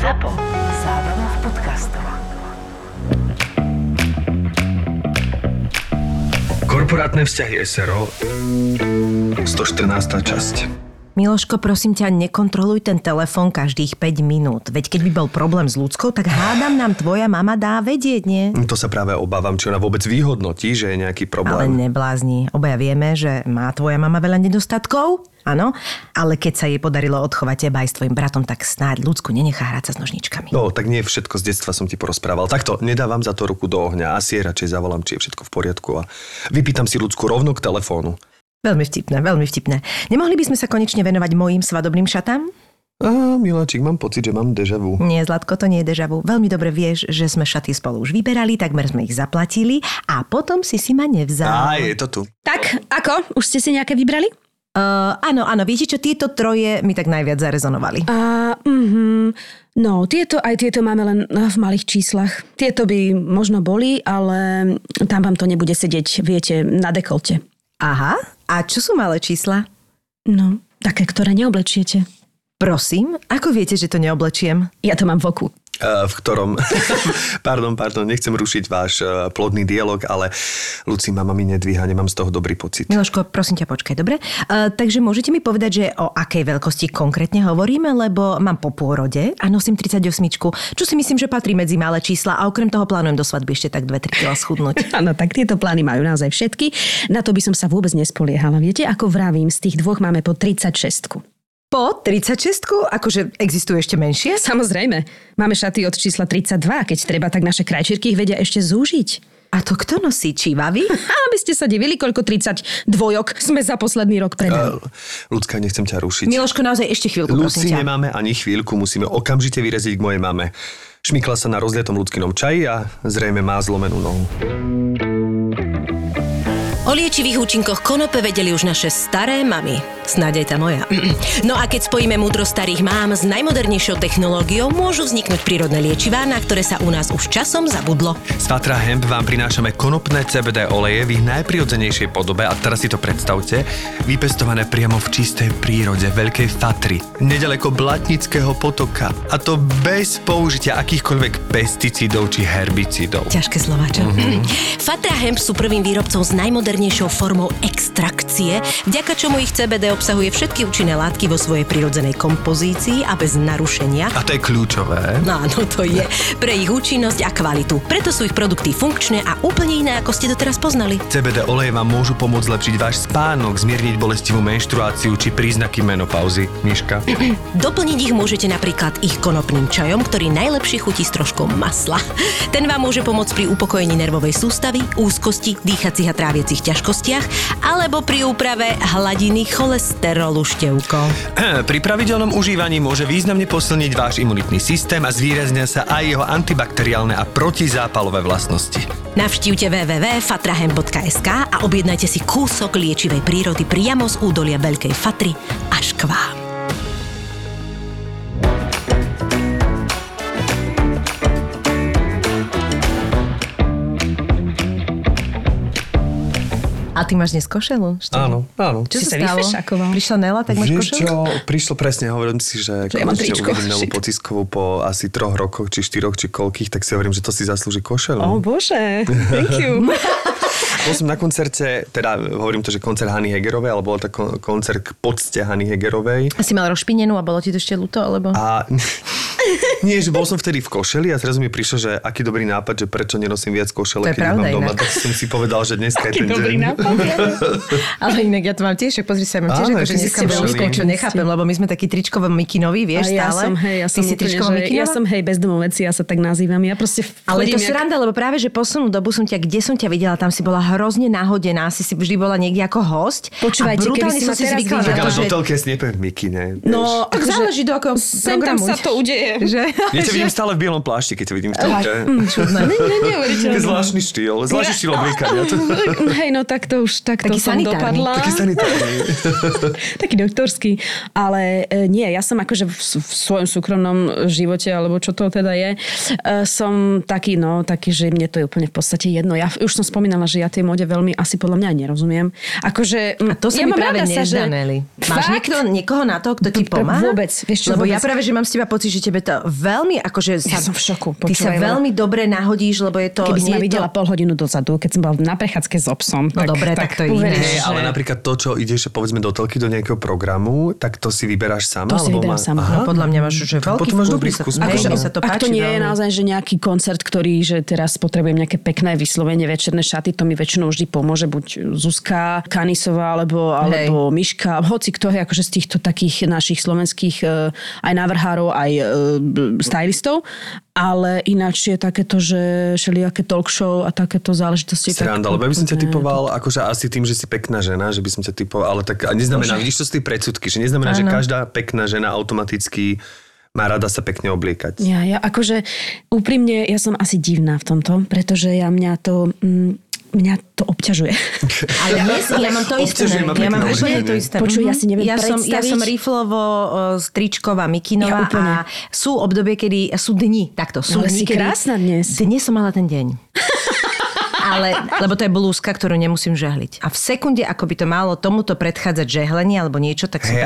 Zapo. Zábava v podcastoch. Korporátne vzťahy SRO 114. časť. Miloško, prosím ťa, nekontroluj ten telefón každých 5 minút. Veď keď by bol problém s ľudskou, tak hádam nám tvoja mama dá vedieť, nie? To sa práve obávam, či ona vôbec vyhodnotí, že je nejaký problém. Ale neblázni. Obaja vieme, že má tvoja mama veľa nedostatkov. Áno, ale keď sa jej podarilo odchovať teba aj s tvojim bratom, tak snáď ľudsku nenechá hrať sa s nožničkami. No, tak nie všetko z detstva som ti porozprával. Takto, nedávam za to ruku do ohňa. Asi jej radšej zavolám, či je všetko v poriadku a vypýtam si ľudsku rovno k telefónu. Veľmi vtipné, veľmi vtipné. Nemohli by sme sa konečne venovať mojim svadobným šatám? Miláčik, mám pocit, že mám déjà vu. Nie, Zlatko, to nie je déjà vu. Veľmi dobre vieš, že sme šaty spolu už vyberali, takmer sme ich zaplatili a potom si ma nevzal. Á, je to tu. Tak, ako? Už ste si nejaké vybrali? Áno, viete čo, tieto troje mi tak najviac zarezonovali. No, tieto máme len v malých číslach. Tieto by možno boli, ale tam vám to nebude sedieť, viete, na dekolte. Aha, a čo sú malé čísla? No, také, ktoré neoblečiete. Prosím, ako viete, že to neoblečiem? Ja to mám v oku. V ktorom... Pardon, nechcem rušiť váš plodný dialog, ale Luci, mama mi nedvíha, nemám z toho dobrý pocit. Miloško, prosím ťa, počkaj, dobre? Takže môžete mi povedať, že o akej veľkosti konkrétne hovoríme, lebo mám po pôrode a nosím 38-čku, čo si myslím, že patrí medzi malé čísla a okrem toho plánujem do svadby ešte tak 2-3 kila schudnúť. Áno, tak tieto plány majú naozaj všetky. Na to by som sa vôbec nespoliehala. Viete, ako vravím, z tých dvoch máme po 36-ku. Po 36-ku? Akože existuje ešte menšie? Samozrejme. Máme šaty od čísla 32, keď treba, tak naše krajčírky ich vedia ešte zúžiť. A to kto nosí? Čivavy? Aby ste sa divili, koľko 32-ok sme za posledný rok predali. Ľudská, nechcem ťa rušiť. Miloško, naozaj ešte chvíľku, prosím ťa. Luci, nemáme ani chvíľku, musíme okamžite vyreziť k mojej mame. Šmykla sa na rozliatom ľudskinom čaji a zrejme má zlomenú nohu. O liečivých účinkoch konope vedeli už naše staré mamy. Snáď aj tá moja. No a keď spojíme múdro starých mám s najmodernejšou technológiou, môžu vzniknúť prírodné liečivá, na ktoré sa u nás už časom zabudlo. Z Fatra Hemp vám prinášame konopné CBD oleje v ich najprirodzenejšej podobe a teraz si to predstavte, vypestované priamo v čistej prírode Veľkej Fatry, nedaleko Blatnického potoka, a to bez použitia akýchkoľvek pesticídov či herbicidov. Ťažké slová, čo? Fatra Hemp sú prvým výrobcom s najmodernejšou formou extrakcie, vďaka čomu ich CBD obsahuje všetky účinné látky vo svojej prirodzenej kompozícii a bez narušenia. A to je kľúčové. Áno, to je. Pre ich účinnosť a kvalitu. Preto sú ich produkty funkčné a úplne iné, ako ste doteraz poznali. CBD oleje vám môžu pomôcť zlepšiť váš spánok, zmierniť bolestivú menštruáciu či príznaky menopauzy. Miška. Doplniť ich môžete napríklad ich konopným čajom, ktorý najlepšie chutí s troškou masla. Ten vám môže pomôcť pri upokojení nervovej sústavy, úzkosti, dýchacích a tráviacich ťažkostiach alebo pri úprave hladiny cholesterolu števkov. Pri pravidelnom užívaní môže významne posilniť váš imunitný systém a zvýraznia sa aj jeho antibakteriálne a protizápalové vlastnosti. Navštívte www.fatrahemp.sk a objednajte si kúsok liečivej prírody priamo z údolia Veľkej Fatry až k vám. A ty máš dnes košelu? Áno. Čo sa stalo? Prišla Nela, tak máš košelu? Prišlo presne, hovorím si, že keď uvidím Nelu Pociskovú po asi 3 rokoch, či 4, či koľkých, tak si hovorím, že to si zaslúži košelu. Oh bože, thank you. Bol som na koncerte, teda hovorím to, že koncert Hany Hegerovej, ale bol to koncert k pocte Hany Hegerovej. A si mal rozpinenú a bolo ti to ešte ľúto, alebo? Nie, že bol som vtedy v košeli a zrazu mi prišlo, že aký dobrý nápad, že prečo nenosím viac košele, keď mám doma. Tak som si povedal, že dneska je ten deň. Aký dobrý nápad. Ale inak ja to mám tiež, pozri sa, ja mám tiež, akože dneska veľkou, čo nechápem, lebo my sme takí tričkovo mikinoví, vieš, stále. Ja som bezdomovec, ja sa tak nazývam. Ja proste ale to sranda, lebo práve že posunú dobu som ťa, kde som ťa videla, tam si bola hrozne náhodená, si vždy bola niekde ako host. Počúvajte, keby si ma teraz zvykla. Tak ale do telke si nepiem mikine. No, tak záleží do akého programu. Sem tam sa to udeje. Že? Ja ťa vidím stále v bielom plášti, keď ťa vidím v telke. Čudné. To je zvláštny štýl. Zvláštny štýl obliekania. Hej, no tak to už takto som dopadla. Taký sanitárny. Taký doktorský. Ale nie, ja som akože v svojom súkromnom živote, alebo čo to teda je, som taký, no, taký, že mne to je úplne v podstate jedno. Ja už som spomínala, že ja tej móde veľmi asi podľa mňa nerozumiem. Akože a to sa ja mi práve nezdá, Neli. Máš niekoho na to, kto ti pomáha? Vôbec. Lebo ja práve že mám s teba pocit, že tebe je to veľmi, akože sa, ja som v šoku, počúvaj, ty sa veľmi dobre nahodíš, lebo je to... Keby som ma videla pol hodinu dozadu, keď som bola na prechádzke s obsom, no tak, dobre, tak to uveríš. Že... Ale napríklad to, čo ideš, povedzme, do telky, do nejakého programu, tak to si vyberáš sama? To si vyberáš sama. Aha, no, podľa mňa máš, že veľký potom máš dobrý vkus. Ak to nie je naozaj, že nejaký koncert, ktorý, že teraz potrebujem nejaké pekné vyslovenie, večerné šaty, to mi väčšinou vždy pomôže, buď Zuzka Kanisová, alebo Miška, hoci kto je akože z týchto takých našich slovenských aj návrhárov, aj stylistov. Ale ináč je takéto, že všelijaké talk show a takéto záležitosti. Sranda, tak... lebo by som ťa typoval, akože asi tým, že si pekná žena, že by som ťa typoval, ale tak neznamená, vidíš to z tých predsudky, že neznamená, že každá pekná žena automaticky má rada sa pekne obliekať. Ja akože úprimne, ja som asi divná v tomto, pretože mňa to obťažuje. A ja mám to isté. Ja mám úplne to isté. Počuj, ja si neviem predstaviť. Ja som riflovo, stričková, mikinová a sú obdobie, kedy sú dni. Takto sú dni, kedy... Ale si krásna dnes. Dnes som mala ten deň. Ale, lebo to je blúzka, ktorú nemusím žehliť. A v sekunde, ako by to malo tomuto predchádzať žehlenie alebo niečo, tak som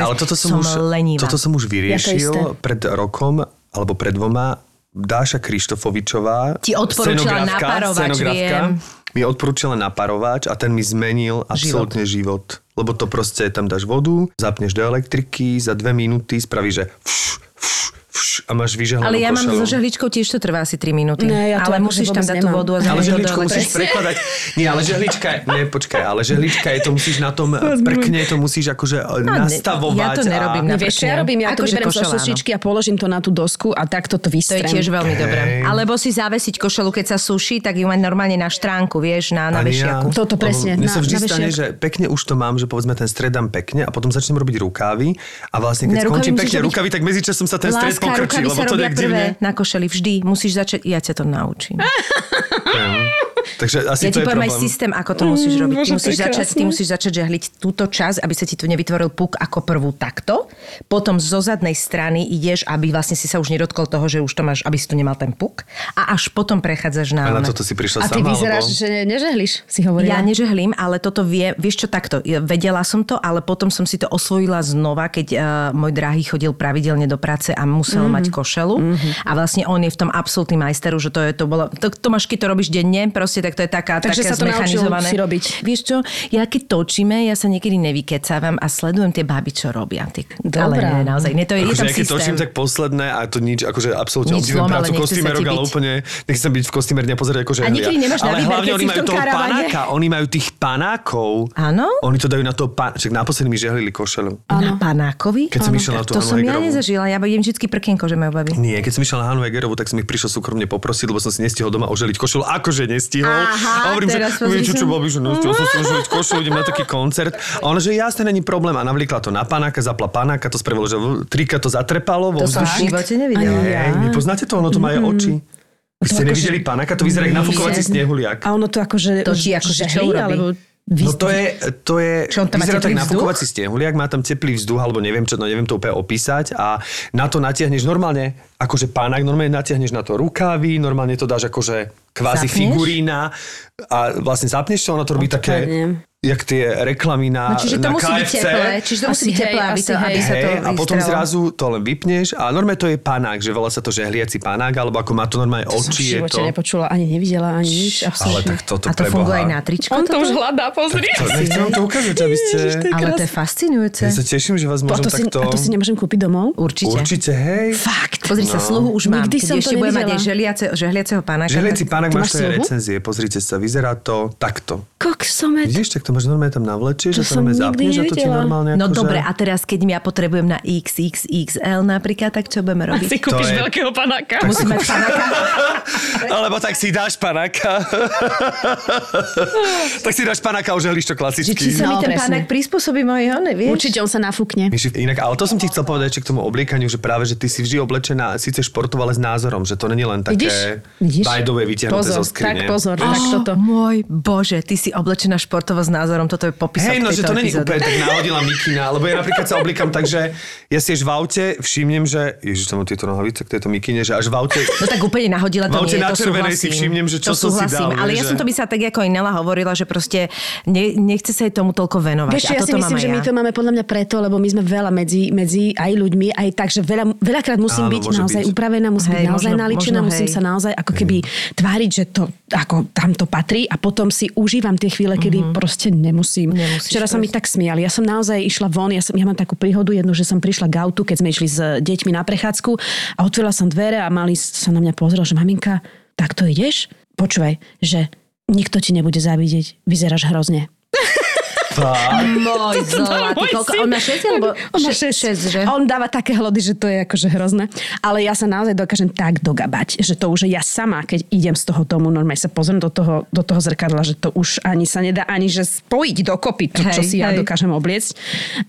lenivá. Toto som už vyriešil pred rokom alebo pred dvoma. Dáša Krištofovičová, ti odporúčila naparovač, viem. Mi odporúčila naparovač a ten mi zmenil absolútne život. Lebo to proste tam dáš vodu, zapneš do elektriky, za 2 minúty spravíš, že a máš vyžehlanú košelu. Ale ja mám so žehličkou tiež to trvá asi 3 minúty. Ne, ja ale musíš tam dať tú vodu a zamiť to do elektriky. Musíš prekladať. Nie, ale žehlička, je to musíš na tom prkne, to musíš akože nastavovať. Ja to nerobím na prkne. Vieš, ja robím, ja to vyberiem zo sušičky a položím to na tú dosku a takto to vystrem. To je tiež veľmi dobré. Alebo si zavesiť košelu, keď sa suší, tak ju mať normálne na štránku, vieš, na vešiaku. Toto presne. Mne sa vždy stane, že pekne už to mám, že povedzme ten stred dám pekne a potom začnem robiť rukávy a vlastne keď skončím pekne rukávy, tak medzičasom sa ten stred pokrčí, lebo to nejak divne. Na košeli vždy musíš začať, ja ťa to naučím. Takže asi ja to je problém. Ja ti poviem aj systém, ako to musíš robiť. Ty musíš začať žehliť túto časť, aby sa ti tu nevytvoril puk ako prvú takto. Potom zo zadnej strany ideš, aby vlastne si sa už nedotkol toho, že už to máš, aby si tu nemal ten puk. A až potom prechádzaš na... A na toto si prišla sama, alebo... A ty vyzeráš, že nežehliš, si hovorila. Ja nežehlím, ale toto vieš čo takto. Vedela som to, ale potom som si to osvojila znova, keď môj drahý chodil pravidelne do práce a musel mať košelu. A vlastne on je v tom absolútny majster, že to máš, keď to robíš denne, tak to je také zmechanizované. Vieš čo, ja keď točíme, ja sa niekedy nevykecávam a sledujem tie baby, čo robia. Dobre. Ale naozaj, nie, to je tam systém. Ja keď točím, tak posledné a to nič, akože absolútne obdivujem prácu kostýmerok, ale úplne nechcem byť v kostýmerne, pozerať akože... A nikdy nemáš na výber, keď si v tom karavane. Oni majú tých panákov. Áno? Oni to dajú na toho panáka. Však naposledy mi žehlili košelu. Na panákovi? Keď som išiel na tú Hanu Hegerovú. To som ja nezažila, ja budem vždycky prkienko, že majú baby. Nie, keď som išiel na Hanu Hegerovú, tak som ich prišiel súkromne poprosiť, lebo som si nestihol doma oželiť košelu, akože nestihol. Aha, a hovorím, že čo babi, že nechcel som složiť košelu, idem na taký koncert. A ona, že jasne, není problém. A navlíkla to na panáka, zapla panáka, to spravilo, že trika to zatrepalo. To som v živote nevidela. Nie, nepoznáte to? Ono to má aj oči. Vy ste nevideli panáka? To vyzerá jak nafúkovací snehuliak. A ono to akože... To ti akože čo urobí? No to je vyzerá tak nafúkovací snehuliak, má tam teplý vzduch, alebo neviem čo, no neviem to úplne opísať a na to natiahneš normálne, akože pánák, normálne natiahneš na to rukávy, normálne to dáš akože kvázi figurína a vlastne zapneš to, ono to robí také... jak tie reklamy na KFC. No, čiže to musí byť teplé. Aby sa to vystralo. A potom zrazu to len vypneš a normálne to je panák, že volá sa to žehliaci panák, alebo ako má to normálne oči. To som v živote nepočula, ani nevidela, ani nič. Ale tak toto preboha. A to funguje aj na tričko? On to už hľadá, pozri. Nechcem vám to ukážuť, aby ste... Ale to je fascinujúce. Ja sa teším, že vás môžem takto... A to si nemôžem kúpiť domov? Určite, hej. Fakt. Pozri sa, sluhu už mám. Nikdy som to nevidela. Žehliaceho panáka. Žehliaci panák máš svoje recenzie. Pozrite sa, vyzerá to takto. Koksomet. Vidíš, tak to máš normálne tam navlečieš, že to normálne zapneš a to ti normálne akože... No dobre, a teraz keď ja potrebujem na XXXL napríklad, tak čo budeme robiť? A si kúpiš veľkého panáka. Musím mať panáka. Alebo tak si dáš panáka. Ožehliš to klasicky. Či sa mi ten panák prispôsobí mojho, nevieš? Určite on sa nafúkne. Inak, ale to som ti chcel povedať, že k tomu obliekaniu, že práve, že ty si vždy oblečená, síce športová, ale s názorom, že to není len také bajdové vytiahnuté pozor, zo skrine. Tak pozor, tak toto. Môj Bože, ty si oblečená športovo s názorom, toto je popis od tejto epizódy. Hej, no, že to není úplne tak náhodila mikina, lebo ja napríklad sa oblíkam tak, že ja si až v aute všimnem, že ježiš, tam mám tieto nohavice k tejto mikine, že až v aute... No tak úplne nahodila to nie, to súhlasím. Si všimnem, že čo to som si dal. Ale ja som to by sa tak ako aj Nela hovorila, že proste nechce sa jej tomu toľko venovať. Vieš, ja si myslím, že my to máme podľa mňa preto, lebo my sme veľa medzi aj ľuďmi, aj tak, že veľakrát musím byť naozaj upravená, musím byť naozaj naličená, musím sa naozaj ako keby tváriť, že to ako tam to patrí a potom si užívam tie chvíle, kedy proste nemusím. Nemusíš. Včera sa mi tak smiali. Ja som naozaj išla von, ja mám takú príhodu jednu, že som prišla k autu, keď sme išli s deťmi na prechádzku a otvorila som dvere a mali sa na mňa pozrel, že maminka, tak to ideš? Počúvaj, že nikto ti nebude závidieť, vyzeráš hrozne. Môj zlá, on má 6 alebo? On má 6, že? On dáva také hlody, že to je akože hrozné. Ale ja sa naozaj dokážem tak dogabať, že to už ja sama, keď idem z toho domu, normálne sa pozriem do toho zrkadla, že to už ani sa nedá, ani že spojiť dokopy to, čo si ja dokážem obliecť.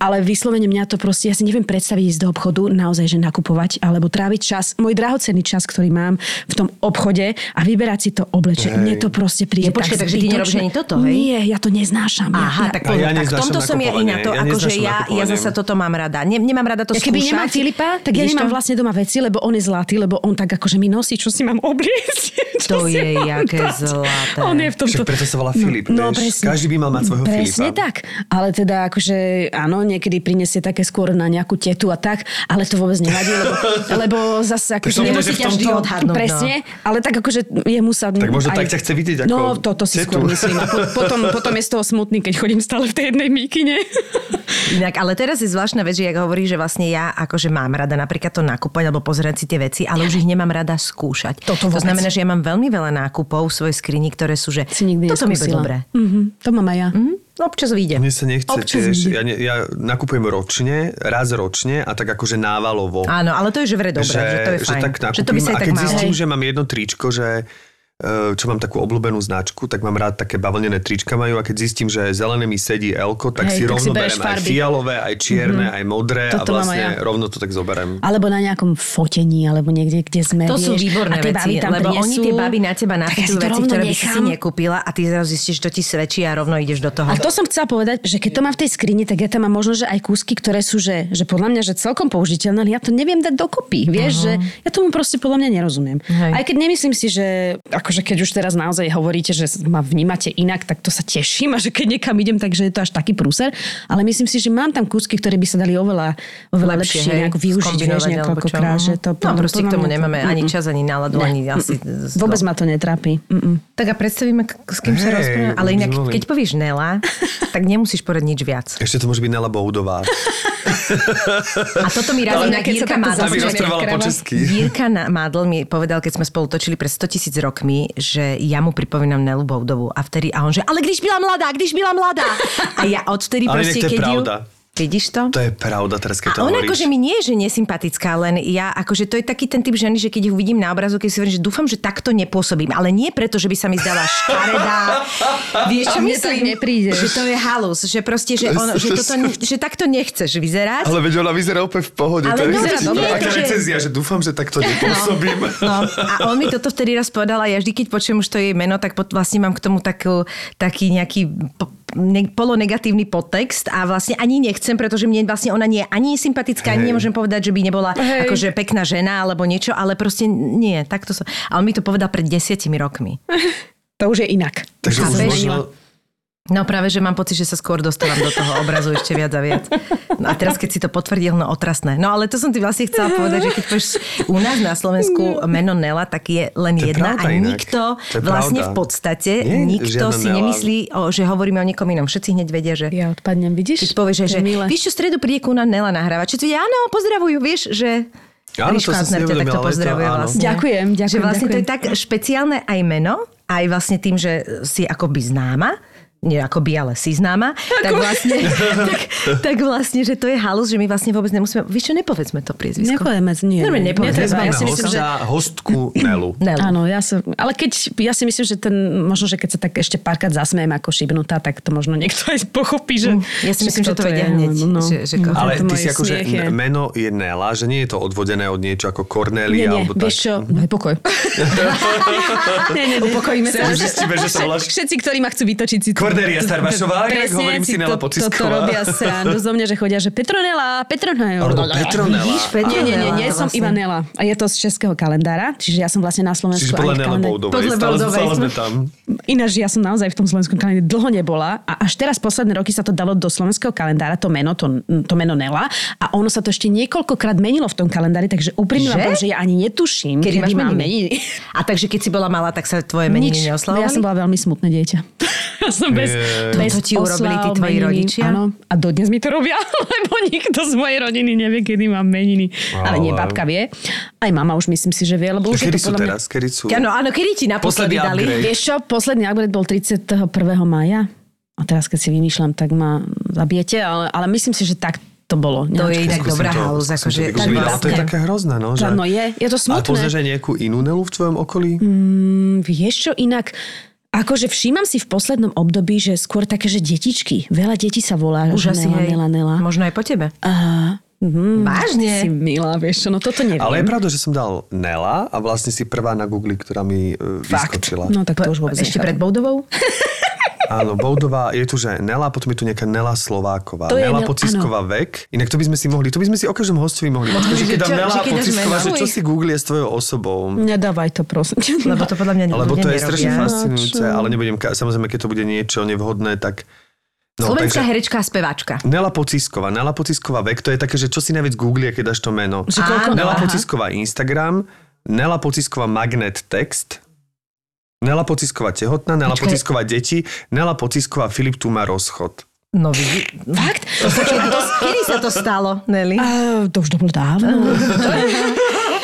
Ale vyslovene mňa to proste, ja si neviem predstaviť ísť do obchodu, naozaj, že nakupovať, alebo tráviť čas, môj drahocenný čas, ktorý mám v tom obchode a vyberať si to oblečenie. Mne to proste príde. Počkaj, takže ty nerobíš ani toto, hej? Nie, ja to neznášam. Aha, tak ja tak v tomto som ja iná. To, akože ja zase toto mám rada. Nemám rada to skúšať. Ja keby nemám Filipa, tak ja nemám vlastne doma veci, lebo on je zlatý, lebo on tak akože mi nosí, čo si mám obliecť. To je jaké zlaté. On je v tomto. Však preto sa volá Filip. No, každý by mal mať svojho Filipa. Presne tak. Ale teda akože áno, niekedy prinesie také skôr na nejakú tetu a tak, ale to vôbec nevadí, lebo zase akože nemusíte vždy odhadnúť. Presne, ale tak akože jemu sa... Tak možno tak ťa chce vidieť ako tetu. No, to si skôr myslím. Potom je z toho smutný, keď chodím stále v tej jednej mikine. Inak, ale teraz je zvláštna vec, že jak hovorí, že vlastne ja akože mám rada napríklad to nakúpať alebo pozerať si tie veci, ale už ich nemám rada skúšať. To znamená, že ja mám veľmi veľa nákupov v svojej skrini, ktoré sú, že toto mi bude dobré. To mám aj ja. Občas vyjde. Mne sa nechce tiež. Ja nakupujem raz ročne a tak akože návalovo. Áno, ale to je že vraj dobré, že to je fajn. Že to by sa aj tak malo. A keď zistím, že mám jedno tričko, že čo mám takú obľúbenú značku, tak mám rád také bavlnené trička majú a keď zistím, že zelené mi sedí elko, tak si rovno berem aj fialové, aj čierne, aj modré. Toto a vlastne rovno to tak zoberem. Alebo na nejakom fotení, alebo niekde, kde sme. To sú výborné veci, lebo oni tie baby na teba nachytujú veci, ktoré by si nekúpila a ty zrazu zistíš, že to ti svedčí a rovno ideš do toho. A to som chcela povedať, že keď to mám v tej skrini, tak ja tam mám možno, že aj kúsky, ktoré sú, že podľa mňa že celkom použiteľné, ale ja to neviem dať dokopy, vieš, že ja tomu proste podľa mňa nerozumiem. Aj keď nemyslím si, že akože keď už teraz naozaj hovoríte, že ma vnímate inak, tak to sa teším a že keď niekam idem, takže je to až taký prúser. Ale myslím si, že mám tam kúsky, ktoré by sa dali oveľa lepšie nejako využiť, vieš, niekoľko krát, že to... No proste k tomu nemáme ani čas, ani náladu, ani asi... Vôbec ma to netrápi. Tak a predstavíme, s kým sa rozprávame. Ale inak, keď povieš Nela, tak nemusíš povedať nič viac. Ešte to môže byť Nela Boudová. A toto mi radí inak Jirka Madl mi povedal, keď sme spolu točili pred 100 000 rokmi, že ja mu pripomínam Nelu Boudovú a vtedy a on že, ale když byla mladá. A ja odvtedy proste, keď ju... Vidíš to? To je pravda, teraz keď to hovoríš. A ona akože mi nie je, že nesympatická, len ja akože to je taký ten typ ženy, že keď ju vidím na obrazu, keď si hovorím, že dúfam, že takto nepôsobím, ale nie preto, že by sa mi zdala škaredá. Vieš, čo myslím? Že to je halus, že proste, že, on, že, toto, že takto nechceš vyzerať. Ale veď ona vyzerá úplne v pohode. Ale vyzerá dobre. Aká recenzia, že dúfam, že takto nepôsobím. No. A on mi toto vtedy raz povedal a ja vždy, keď počujem už to jej meno, tak vlastne mám k tomu taký nejaký polonegatívny podtext a vlastne ani nechcem, pretože mne vlastne ona nie je ani sympatická, ani nemôžem povedať, že by nebola akože pekná žena alebo niečo, ale proste nie, takto som. A on mi to povedal pred 10 rokmi. To už je inak. Takže už možno... No práve, že mám pocit, že sa skôr dostávam do toho obrazu ešte viac a viac. No a teraz, keď si to potvrdil, no otrasné. No ale to som ti vlastne chcela povedať, že keď povieš u nás na Slovensku meno Nela, tak je len to jedna a nikto vlastne v podstate, nikto si Nela nemyslí, že hovoríme o niekom inom. Všetci hneď vedia, že... Ja odpadnem, vidíš? Keď povieš, že víš čo, v stredu príde ku nám Nela nahrávať. Všetci vedia, áno, pozdravujú, vieš, že... Áno, to si takto pozdravuje vlastne. Ďakujem. Že vlastne to je tak špeciálne aj meno, aj vlastne tým, že si akoby známa. nie akoby, ale si známa, tak vlastne, že to je halus, že my vlastne vôbec nemusíme, víš čo, nepovedzme to priezvisko. Nepovedzme. Ja si myslím, že hostku Nelu. Áno, ale keď, ja si myslím, že ten, možno, že keď sa tak ešte párkrát zasmejem ako šibnutá, tak to možno niekto aj pochopí, že... Ja si myslím, že to vedia hneď. Ale ty si akože, meno je Nela, že nie je to odvodené od niečo ako Cornelia, alebo tak... Vieš čo, daj pokoj. Upokojíme sa. Všetci, ktorí ma chcú vytočiť si to. Cornelia Starbašová, jak hovorím si Nela Pocisková. Toto robia srandu zo mňa, že chodia, že Petronela, Petronela. Nie, som iba Nela. A je to z českého kalendára, čiže ja som vlastne na Slovensku. Čiže podľa Nela Boudovej. Stále sme tam. Ináč, ja som naozaj v tom slovenskom kalendári dlho nebola a až teraz posledné roky sa to dalo do slovenského kalendára, to meno Nela, a ono sa to ešte niekoľkokrát menilo v tom kalendári, takže úprimne vám poviem, že ja ani netuším, kedy máš meniny. A takže keď si bola malá, tak sa tvoje meniny neoslavovali? Ja som bola veľmi smutné dieťa. Ja som bez to ti urobili tí tvoji rodičia? Áno. A dodnes mi to robia, lebo nikto z mojej rodiny nevie, kedy mám meniny. Ale nie, babka vie. Aj mama už myslím si, že vie, lebo už je to podľa mňa... Kedy sú teraz? Áno, kedy ti naposledy dali? Vieš čo, posledný upgrade bol 31. mája. A teraz, keď si vymýšľam, tak ma zabijete, ale myslím si, že tak to bolo. To je inak dobrá halúza. To je také hrozné, no? Že... No je to smutné. Ale poznáš aj nejakú inú Nelu v tvojom okolí? Vieš čo, inak... Akože všímam si v poslednom období, že skôr také, že detičky. Veľa detí sa volá Nela. Možno aj po tebe. Vážne? Si milá, vieš čo, no toto neviem. Ale je pravda, že som dal Nela a vlastne si prvá na Google, ktorá mi vyskočila. Fakt? No tak to už vôbec ešte nechávam. Pred Boudovou? Áno, Boudová, je tu, že Nela, potom je tu nejaká Nela Slováková. Nela Pocisková vek. Inak to by sme si o každom hostovi mohli. Keď dám Nela Pocisková, že čo si Google je s tvojou osobou? Nedávaj to, prosím. Lebo to podľa mňa nerobia. Lebo to je strašne fascinujúce, ale nebudem, samozrejme, keď to bude niečo nevhodné, tak... No, slovenská herečka a speváčka. Nela Pocisková vek, to je také, že čo si najviac Google, keď dáš to meno. Nela Pocisková Instagram, Nela Pocisková magnet text. Nela Pocisková tehotná, Nela Pocisková deti, Nela Pocisková Filip tu má rozchod. No vidí. Fakt? Kedy sa to stalo, Neli? To už to bolo dávno.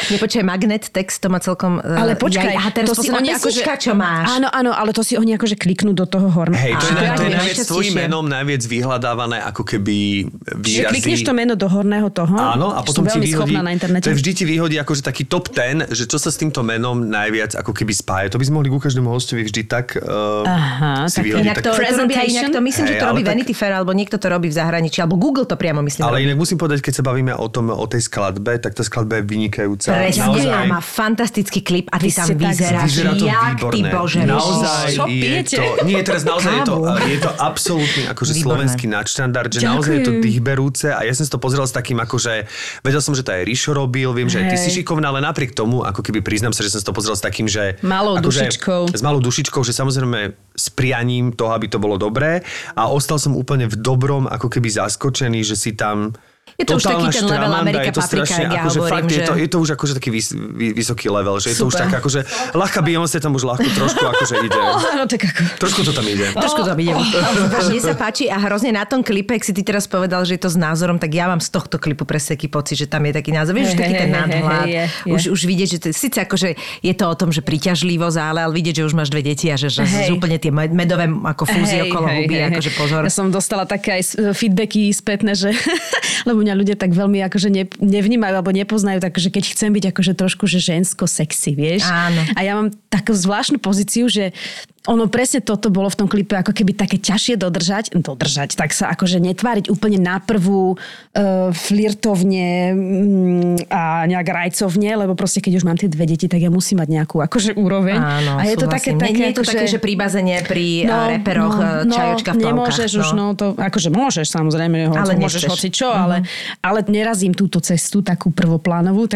Nepočkaj, magnet, text, to má celkom... Ale počkaj, to si oni akože... Čo máš? Áno, ale to si oni akože kliknú do toho horna. Hej, to je najviac svojím menom najviac vyhľadávané, ako keby výrazy... Čiže klikneš to meno do horného toho? Áno, a potom ti vyhodí... To vždy ti vyhodí akože taký top 10, že čo sa s týmto menom najviac ako keby spája. To by sme mohli ku každému hostovi vždy tak... Aha, si tak vyhodí, inak to presentation. Myslím, že to robí Vanity Fair, alebo niekto to robí v zahraničí, alebo Google to priamo myslím. Ale inak musím povedať, keď sa bavíme o tej skladbe, tak tá skladba je vynikajúca. Naozaj. Má fantastický klip a ty tam vyzeráš. Vyzerá to výborné. Naozaj je to absolútny akože slovenský nadštandard, že ďakujem. Naozaj je to dýchberúce a ja som si to pozeral s takým akože, vedel som, že to aj Rišo robil, viem, že aj ty si šikovná, ale napriek tomu, ako keby priznám sa, že som si to pozeral s takým, že... S malou dušičkou, že samozrejme s prianím toho, aby to bolo dobré a ostal som úplne v dobrom, ako keby zaskočený, že si tam... Je to už taký ten level Amerika Paprika, ja hovorím, že... Je to už akože taký vysoký level, že je to už taká akože... Ľahká Beyoncé tam už ľahko trošku akože ide. No tak ako... Trošku to tam ide. Mne sa páči a hrozne na tom klipe, ak si ty teraz povedal, že je to s názorom, tak ja mám z tohto klipu presne taký pocit, že tam je taký názor. Vieš, už taký ten nadhľad. Už vidieť, že síce akože je to o tom, že príťažlivosť, ale vidieť, že už máš dve deti a že úplne tie medové ako fúzie okolo huby, akože pozor. Ja som dostala také aj feedbacky spätné, že lebo mňa ľudia tak veľmi akože nevnímajú alebo nepoznajú, takže keď chcem byť akože trošku že žensko sexy, vieš? Áno. A ja mám takú zvláštnu pozíciu, že ono presne toto bolo v tom klipe ako keby také ťažšie dodržať, tak sa akože netváriť úplne na prvú flirtovne a nejak rajcovne, lebo proste keď už mám tie dve deti, tak ja musím mať nejakú akože úroveň. Áno, a je to také je to také, že príbazenie pri reperoch, čajočka v plavkách. Nemôžeš už, akože môžeš samozrejme, ale môžeš hocičo, ale nerazím túto cestu takú prvoplánovú,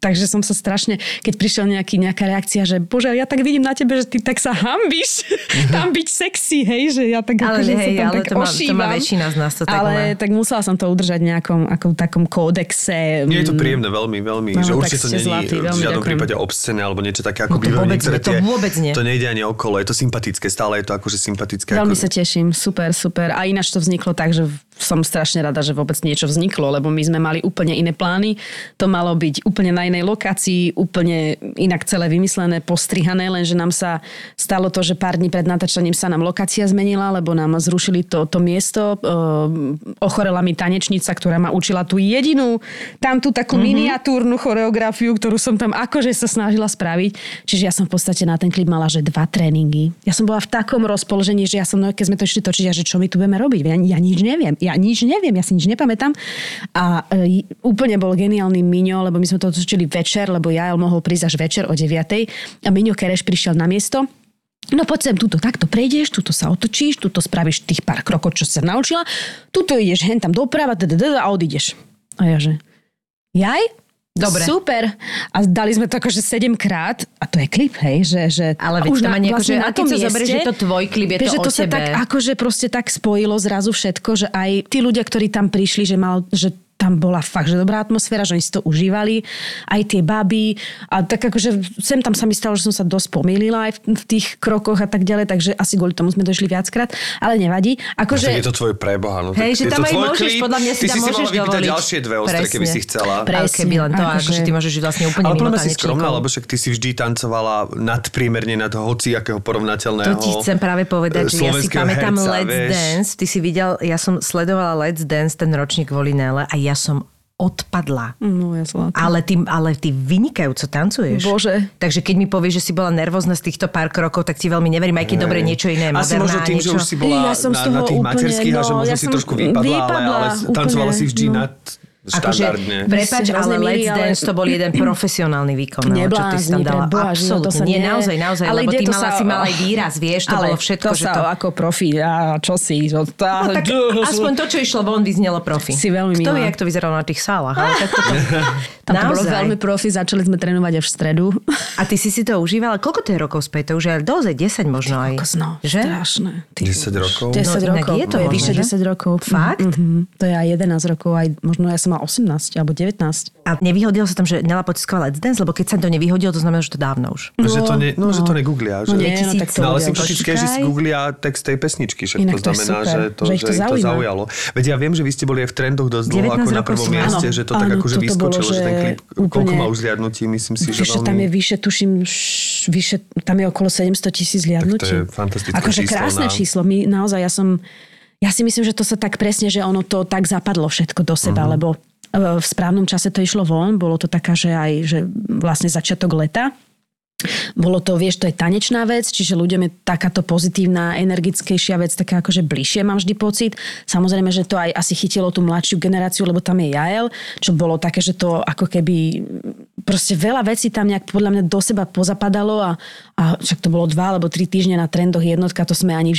Takže som sa strašne, keď prišiel nejaká reakcia, že bože, ja tak vidím na tebe, že ty tak sa hambíš tam byť sexy, hej, že ja tak ale, akože hej, sa tam ale tak ošívam. Ale to má väčšina z nás to tak ale má. Ale tak musela som to udržať nejakom ako takom kódexe. Nie je to príjemné veľmi, veľmi, že určite to nie je v žiadnom prípade obscené alebo niečo také ako bývajú niektoré tie. To nejde ani okolo, je to sympatické, stále je to akože sympatické. Veľmi sa teším, super, super. A ináč to vzniklo tak, že som strašne rada, že vôbec niečo vzniklo, lebo my sme mali úplne iné plány. To malo byť úplne na inej lokácii, úplne inak celé vymyslené, postrihané, lenže nám sa stalo to, že pár dní pred natáčaním sa nám lokácia zmenila, lebo nám zrušili to miesto. Ochorela mi tanečnica, ktorá ma učila tú jedinú, tam tú takú miniatúrnu choreografiu, ktorú som tam akože sa snažila spraviť. Čiže ja som v podstate na ten klip mala, že 2 tréningy. Ja som bola v takom rozpoložení, že ja som, no, keď sme to išli točiť, ja, že čo my tu budeme robiť? Ja nič neviem, ja si nič nepamätám. A úplne bol geniálny Miňo, lebo my sme to točili večer, lebo Jael mohol prísť až večer o 9:00. A Miňo Kereš prišiel na miesto. No poď sem, tuto takto prejdeš, tuto sa otočíš, tuto spravíš tých pár krokov, čo sa naučila. Tuto ideš hen tam doprava a odídeš. A ja že dobre. Super. A dali sme to akože 7-krát a to je klip, hej, že ale veď to má nejako, vlastne že na tom mieste, zoberieš, že to tvoj klip je to o tebe. To sa tak akože proste tak spojilo zrazu všetko, že aj tí ľudia, ktorí tam prišli, že tam bola fakt, že dobrá atmosféra, že oni si to užívali, aj tie baby a tak akože sem tam sa mi stalo, že som sa dosť pomýlila aj v tých krokoch a tak ďalej, takže asi kvôli tomu sme došli viackrát, ale nevadí. Akože, je to tvoje preboha, no hej, že tam aj môžeš, podľa mňa si tam môžeš dovoliť. Ty si si mala vypýtať ďalšie 2 ostré, keby si chcela. Presne. Keby len to, akože ty môžeš vlastne úplne mimo tanečníkov. Ale podľa mňa si skromná, lebo však ty si vždy tancovala nadpriemerne nad hociakého porovnateľného. To ti chcem práve povedať, že ja si pamätám Let's Dance, ty si videl, ja som sledovala Let's Dance, ten ročník kvôli Nele a ja som odpadla. No, ja ale ty vynikajúco tancuješ. Bože. Takže keď mi povieš, že si bola nervózna z týchto pár krokov, tak ti veľmi neverím, aj keď dobre niečo iné, moderná. Asi možno tým, že už si bola na tých materských, no, a že možno si trošku vypadla, ale tancovala si vždy nad štandardne. Akože, prepáč, ale Let's Dance to bol jeden profesionálny výkon. Čo ty si tam dala? Absolútne. Nie, naozaj, ale lebo ty si mala aj výraz, vieš, to bolo všetko. Ale to ako profi, čo si? Aspoň to, čo išlo von, vyznelo profi. Si veľmi milá. Kto vie, jak to vyzeralo na tých sálach? Tam to bolo veľmi profi, začali sme trénovať až v stredu. A ty si to užívala? Koľko to je rokov späť? To už je dozaj 10 možno aj. Že? Strašné. 10 rokov? 10 rokov. Je to vyše 10 rokov. Fakt? To je aj 11 rokov, aj možno ja som mal 18 alebo 19. A nevyhodilo sa tam, že Nela Pocisková Let's Dance, lebo keď sa to nevyhodilo, to znamená, že to dávno už. Že to negooglia. Že? No, ale si počítkej, že si googlia text tej pesničky, však inak to znamená, že ich to zaujalo. Veď ja viem, že vy ste boli aj v trendoch dosť dlho, ako na prvom mieste, že to tak akože vyskočilo, že ten klip, koľko má už zliadnutí, myslím si, že veľmi... Tam je vyše, tuším, tam je okolo 700,000 zliadnutí. Tak to je fantastické číslo. Akože krásne číslo. My naozaj, ja si myslím, že to sa tak presne, že ono to tak zapadlo všetko do seba, lebo v správnom čase to išlo von, bolo to taká, že vlastne začiatok leta. Bolo to, vieš, to je tanečná vec, čiže ľuďom je takáto pozitívna, energickejšia vec, taká akože bližšie mám vždy pocit. Samozrejme, že to aj asi chytilo tú mladšiu generáciu, lebo tam je Jael, čo bolo také, že to ako keby proste veľa vecí tam nejak podľa mňa do seba pozapadalo a však to bolo 2 alebo 3 týždne na trendoch jednotka, to sme ani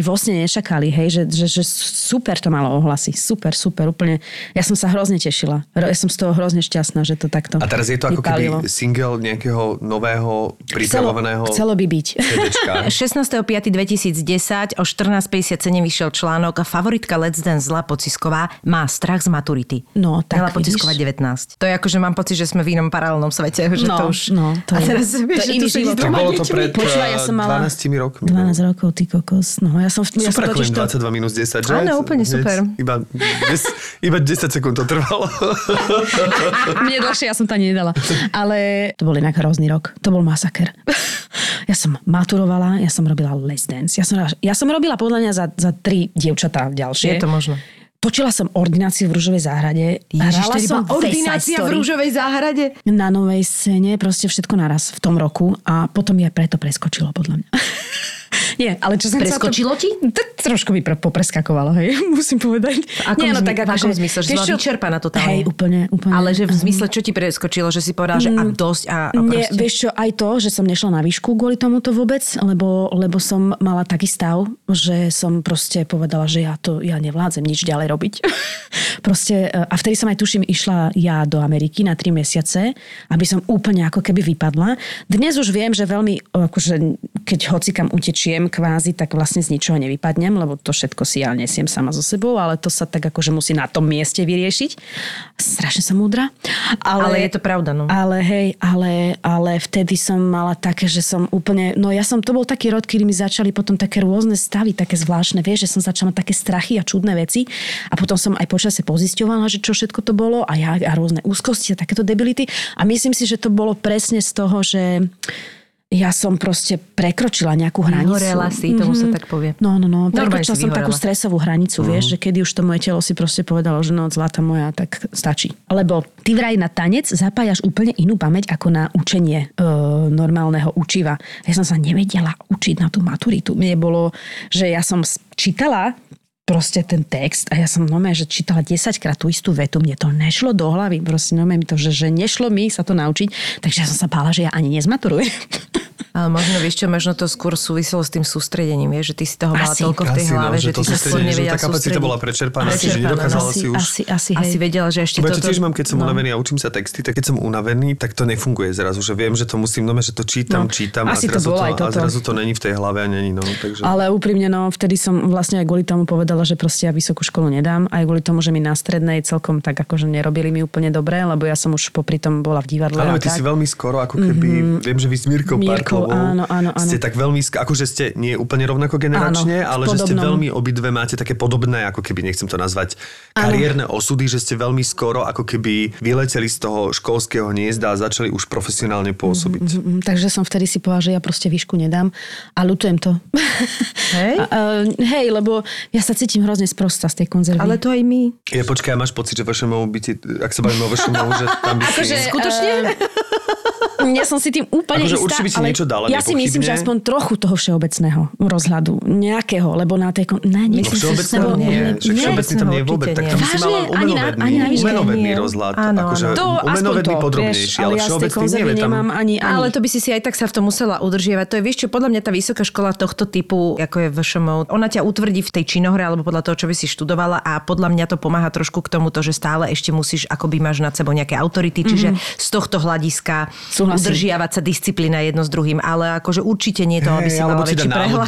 vo sne nečakali, hej, že super to malo ohlasy, super, úplne. Ja som sa hrozne tešila, ja som z toho hrozne šťastná, že to takto. A teraz je to ako vypálilo. Keby single nejakého nového pripravovaného... Chcelo by byť. 16.5.2010 o 14.57 vyšiel článok a favoritka Let's Dance Nela Pocisková má strach z maturity. No, tak Nela Pocisková 19. To je ako, že mám pocit, že sme v inom paralelnom svete. Že to už... a teraz vieš, že to sa idú doma deťmi. Počula, ja som mala... 12 rokmi. 12 rokov, ty kokos. No, ja som... Super, akoľvek 22 - 10, že? Áno, úplne super. Iba 10 sekúnd to trvalo. Mne dlhšie, ja som to nedala. Ale to bol inak hrozný rok. To bol masaker. Ja som maturovala, ja som robila Let's Dance. Ja som robila podľa mňa za 3 dievčatá ďalšie. Je to možno. Točila som Ordináciu v ružovej záhrade. Hrala som Ordinácia v ružovej záhrade? Na Novej scéne, proste všetko naraz v tom roku a potom mi aj preto preskočilo podľa mňa. Nie, ale čo som preskočilo ti? Trošku mi popreskakovalo, hej, musím povedať. V akom zmysle? Že som vyčerpaná totálne. Hej, úplne. Ale že v zmysle, čo ti preskočilo? Že si povedala, že a dosť a proste... Nie, vieš čo, aj to, že som nešla na výšku kvôli tomuto vôbec, lebo som mala taký stav, že som proste povedala, že ja nevládzem nič ďalej robiť. Proste, a vtedy som aj tuším išla ja do Ameriky na 3 mesiace, aby som úplne ako keby vypadla. Dnes už viem, že veľmi akože, keď hocikam utečiem, kvázi, tak vlastne z ničoho nevypadnem, lebo to všetko si ja nesiem sama so sebou, ale to sa tak akože musí na tom mieste vyriešiť. Strašne som múdra. Ale je to pravda, no. Ale hej, ale vtedy som mala také, že som úplne, no ja som, to bol taký rod, kedy mi začali potom také rôzne stavy, také zvláštne, vieš, že som začala mať také strachy a čudné veci a potom som aj počasie pozisťovala, že čo všetko to bolo a ja a rôzne úzkosti a takéto debility a myslím si, že to bolo presne z toho, že ja som proste prekročila nejakú hranicu. Vyhorela si, tomu sa tak povie. No, prekročila som takú stresovú hranicu, vieš, že kedy už to moje telo si proste povedalo, že no, zlata moja, tak stačí. Lebo ty vraj na tanec zapájaš úplne inú pamäť ako na učenie normálneho učiva. Ja som sa nevedela učiť na tú maturitu. Mne bolo, že ja som čítala proste ten text a ja som že čítala 10-krát tú istú vetu, mne to nešlo do hlavy, proste mi to, že nešlo mi sa to naučiť, takže ja som sa bála, že ja ani nezmaturujem. Ale možno, vieš čo, možno to skôr súviselo s tým sústredením, vieš, že ty si toho mala toľko v tej hlave, že ty sa skôr nevedela sústrediť. Tá kapacita bola prečerpaná, čiže nedokázala si už. Asi vedela, že ešte toto... Čo tiež mám, keď som unavený a učím sa texty, tak keď som unavený, tak to nefunguje zrazu, že viem, že to musím, že to čítam a zrazu to není v tej hlave a není, no, takže... Ale úprimne, no, vtedy som vlastne aj kvôli tomu povedala, že proste ja vysokú školu nedám, aj kvôli tomu, že mi na strednej celkom tak akože nerobili mi úplne dobre, lebo ja som už popri tom bola v divadle. Ale ty si veľmi skoro ako keby, viem, že vy s Mírkou Áno. Ste tak veľmi, akože ste nie úplne rovnako generačne, áno, ale že ste veľmi obidve máte také podobné, ako keby, nechcem to nazvať, kariérne osudy, že ste veľmi skoro ako keby vyleteli z toho školského hniezda a začali už profesionálne pôsobiť. Takže som vtedy si povedala, že ja proste výšku nedám a ľutujem to. Hej? Hej, lebo ja sa cítim hrozne sprosta z tej konzervy. Ale to aj my. Ja počkaj, máš pocit, že vašemu byti, ak sa bavíme o vašemu, že tam by si... Akože skutočne... Ja som si tým úplne istá, ale ja si myslím, že aspoň trochu toho všeobecného rozhľadu, nejakého, lebo na tej... Všeobecný tam nie je vôbec, tak tam si mala umenovedný rozhľad, akože umenovedný podrobnejší, ale všeobecný nie je tam... Ale to by si aj tak sa v tom musela udržiavať. To je, vieš čo, podľa mňa tá vysoká škola tohto typu, ako je VŠMU, ona ťa utvrdí v tej činohre, alebo podľa toho, čo by si študovala a podľa mňa to pomáha trošku k tomuto, že stále ešte musíš, akoby máš nad sebou nejaké autority, čiže z tohto hľadiska udržiavať sa disciplína jedno s druhým, ale akože určite nie to, aby si mala väčší prehľad.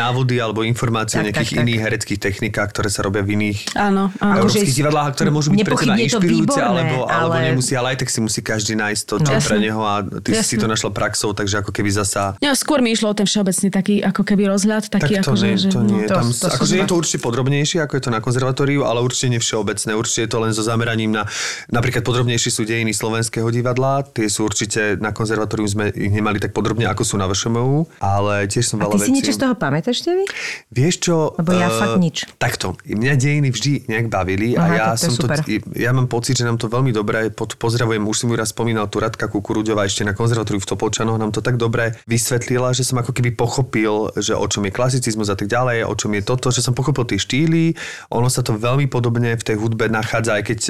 Návody alebo informácie o nejakých iných hereckých technikách, ktoré sa robia v iných európskych divadlách, ktoré môžu byť pre teba inšpirujúce, alebo nemusí, ale aj tak si musí každý nájsť to, čo pre neho a ty si to našla praxou, takže ako keby zasa... Ja, skôr mi išlo o ten všeobecný taký ako keby rozhľad. Taký, tak to akože, nie. Akože je to určite podrobnejšie, ako je to na konzervatóriu, ale určite nie všeobecné. Určite je to len so zameraním na... Napríklad podrobnejšie sú dejiny slovenského divadla, tie sú určite na konzervatóriu sme ich nemali tak podrobne, ako sú na VŠMU, ale tiež som veľa vecí. A ty si niečo z toho pamätáš, Tevi? Vieš čo? Lebo ja fakt nič. Takto. Mňa dejiny vždy nejak bavili a ja som to... Ja mám pocit, že nám to veľmi dobre pozdravujem, už som ju raz spomínal, tu Radka Kukuruďová ešte na konzervatóriu v Topolčanoch nám to tak dobre vysvetlila, že som ako keby pochopil, že o čom je klasicizmus a tak ďalej, o čom je toto, že som pochopil tie štýly. Ono sa to veľmi podobne v tej hudbe nachádza, aj keď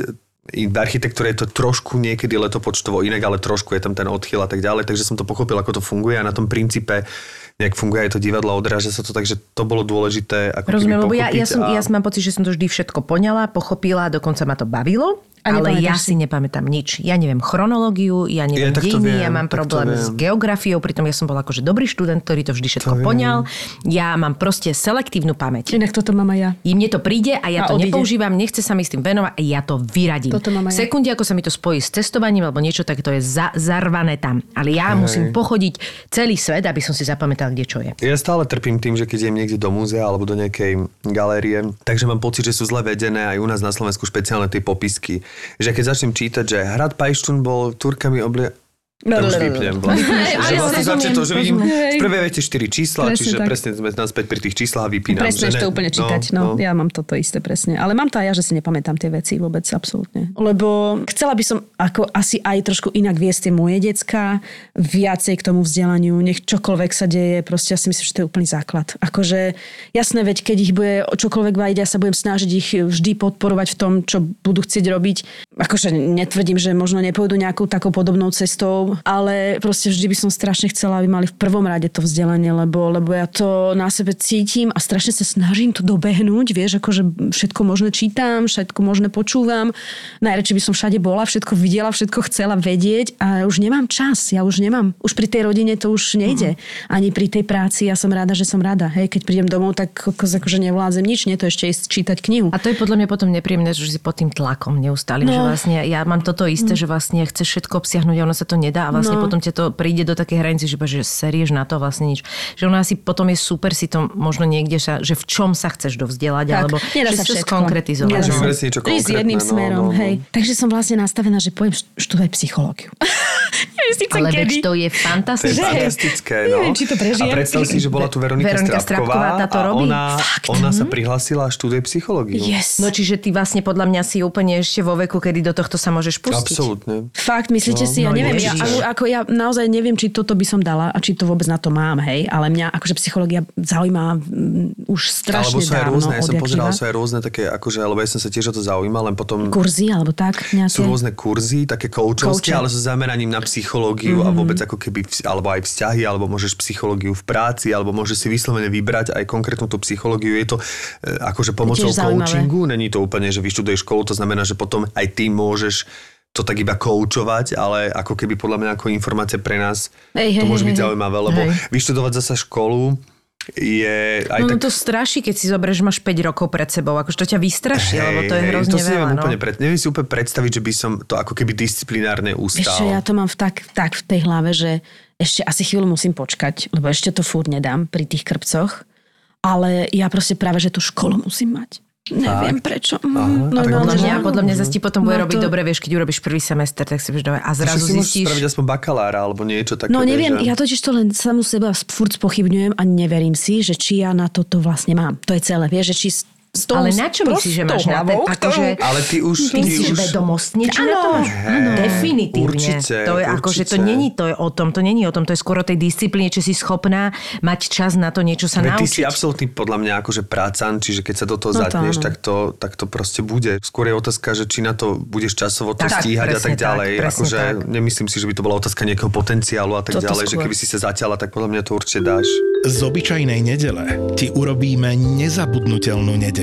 v architektúre je to trošku niekedy letopočtovo inak, ale trošku je tam ten odchýl a tak ďalej, takže som to pochopil, ako to funguje a na tom princípe nejak funguje aj to divadlo, odráža sa to, takže to bolo dôležité ako keby pochopiť. Rozumiem, lebo ja mám pocit, že som to vždy všetko poňala, pochopila, dokonca ma to bavilo, ale ja si nepamätám nič. Ja neviem chronológiu, ja neviem dejiny, ja mám problém s geografiou, pritom ja som bola akože dobrý študent, ktorý to vždy všetko poňal. Ja mám proste selektívnu pamäť. Inak toto mám aj ja. I mne to príde a ja to nepoužívam, nechce sa mi s tým venovať, ja to vyradím. V sekunde, ako sa mi to spojí s cestovaním alebo niečo, tak to je zarvané tam. Ale ja musím pochodiť celý svet, aby som si zapamätala, kde čo je. Ja stále trpím tým, že keď idem niekde do múzea alebo do nejakej galérie, takže mám pocit, že sú zle vedené aj u nás na Slovensku špeciálne tie popisky. Že keď začnem čítať, že hrad Pajštun bol Turkami to už vypnem vlastne. Že vidím v prvej vete 4 čísla, presne čiže tak. Presne sme naspäť pri tých číslach a vypínam. Presne, že to úplne čítať. No. Ja mám toto isté presne. Ale mám to aj ja, že si nepamätám tie veci vôbec absolútne. Lebo chcela by som ako asi aj trošku inak viesť tie moje decká, viacej k tomu vzdelaniu, nech čokoľvek sa deje, proste ja si myslím, že to je úplný základ. Akože jasné, veď keď ich bude čokoľvek baviť, ja sa budem snažiť ich vždy podporovať v tom, čo budú chcieť robiť. Akože netvrdím, že možno nepôjdu nejakou takou podobnou cestou, rodičov, ale proste vždy by som strašne chcela, aby mali v prvom rade to vzdelanie, lebo ja to na sebe cítim a strašne sa snažím to dobehnúť, vieš, akože všetko možné čítam, všetko možné počúvam. Najradšej by som všade bola, všetko videla, všetko chcela vedieť a už nemám čas, Už pri tej rodine to už nejde. Ani pri tej práci, ja som rada, že som rada. Hej, keď prídem domov, tak akože nevládzem nič, nie to ešte ísť čítať knihu. A to je podľa mňa potom nepríjemné, že si pod tým tlakom neustálim, že vlastne ja mám toto isté, že vlastne chceš všetko obsiahnuť, a ono sa to nedá a vlastne potom ťa to príde do takej hranice, že serieš na to vlastne nič. Že ono asi potom je super si to možno niekde sa, že v čom sa chceš dovzdelať tak, alebo že sa skonkretizovať. S jedným smerom, hej. Takže som vlastne nastavená, že pojem študovať psychológiu. Ale veď to je fantastické. To je fantastické, no. Neviem, či to prežijem. A predstav si, že bola tu Veronika Strapková táto robí. Ona sa prihlásila a študuje psychológiu. Yes. No čiže ty vlastne podľa mňa si úplne ešte vo veku, kedy do tohto sa môžeš pustiť. Absolútne. Fakt, myslíte si, ja naozaj neviem, či toto by som dala a či to vôbec na to mám, hej, ale mňa akože psychológia zaujíma už strašne dávno. Alebo sú aj rôzne, ja som pozeral, sú aj rôzne také, akože, alebo ja som sa tiež o to zaujímal, len potom kurzy alebo tak nejaké. Sú rôzne kurzy, také coachovské, ale so zameraním na psychológiu a vôbec ako keby, alebo aj vzťahy, alebo môžeš psychológiu v práci, alebo môžeš si vyslovene vybrať aj konkrétnu tú psychológiu. Je to akože pomocou coachingu, není to úplne, že vyštuduješ školu, to znamená, že potom aj ty môžeš to tak iba koučovať, ale ako keby podľa mňa ako informácia pre nás to môže byť zaujímavé, lebo vyštudovať zasa školu je aj to straší, keď si zoberieš, máš 5 rokov pred sebou, akože to ťa vystraší, lebo to je hrozne to si veľa. Neviem si úplne predstaviť, že by som to ako keby disciplinárne ustal. Ešte ja to mám tak v tej hlave, že ešte asi chvíľu musím počkať, lebo ešte to furt nedám pri tých krpcoch, ale ja proste práve, že tú školu musím mať. Neviem prečo. Podľa mňa zase ti potom bude robiť dobre, vieš, keď urobíš prvý semester, tak si budeš dobre. A zrazu si zistíš. Musíš spraviť aspoň bakalára alebo niečo také. No neviem, ja totiž to len samu seba furt spochybňujem a neverím si, že či ja na toto vlastne mám. To je celé, vieš, že či ale na čo myslíš, že máš na ten? Akože, ale ty už vedomostne, či na to máš? Áno, definitívne. Určite. To je akože, to není o tom, to je skôr o tej disciplíne, či si schopná mať čas na to niečo sa naučiť. Ty si absolútny podľa mňa akože prácan, čiže keď sa do toho zatneš, tak to proste bude. Skôr je otázka, že či na to budeš časovo to stíhať a tak ďalej. Akože nemyslím si, že by to bola otázka nejakého potenciálu a tak ďalej, že keby si sa zatiaľa, tak podľa mňa to určite dáš. Z obyčajnej nedele ti urobíme nezabudnutelnú nedeľu.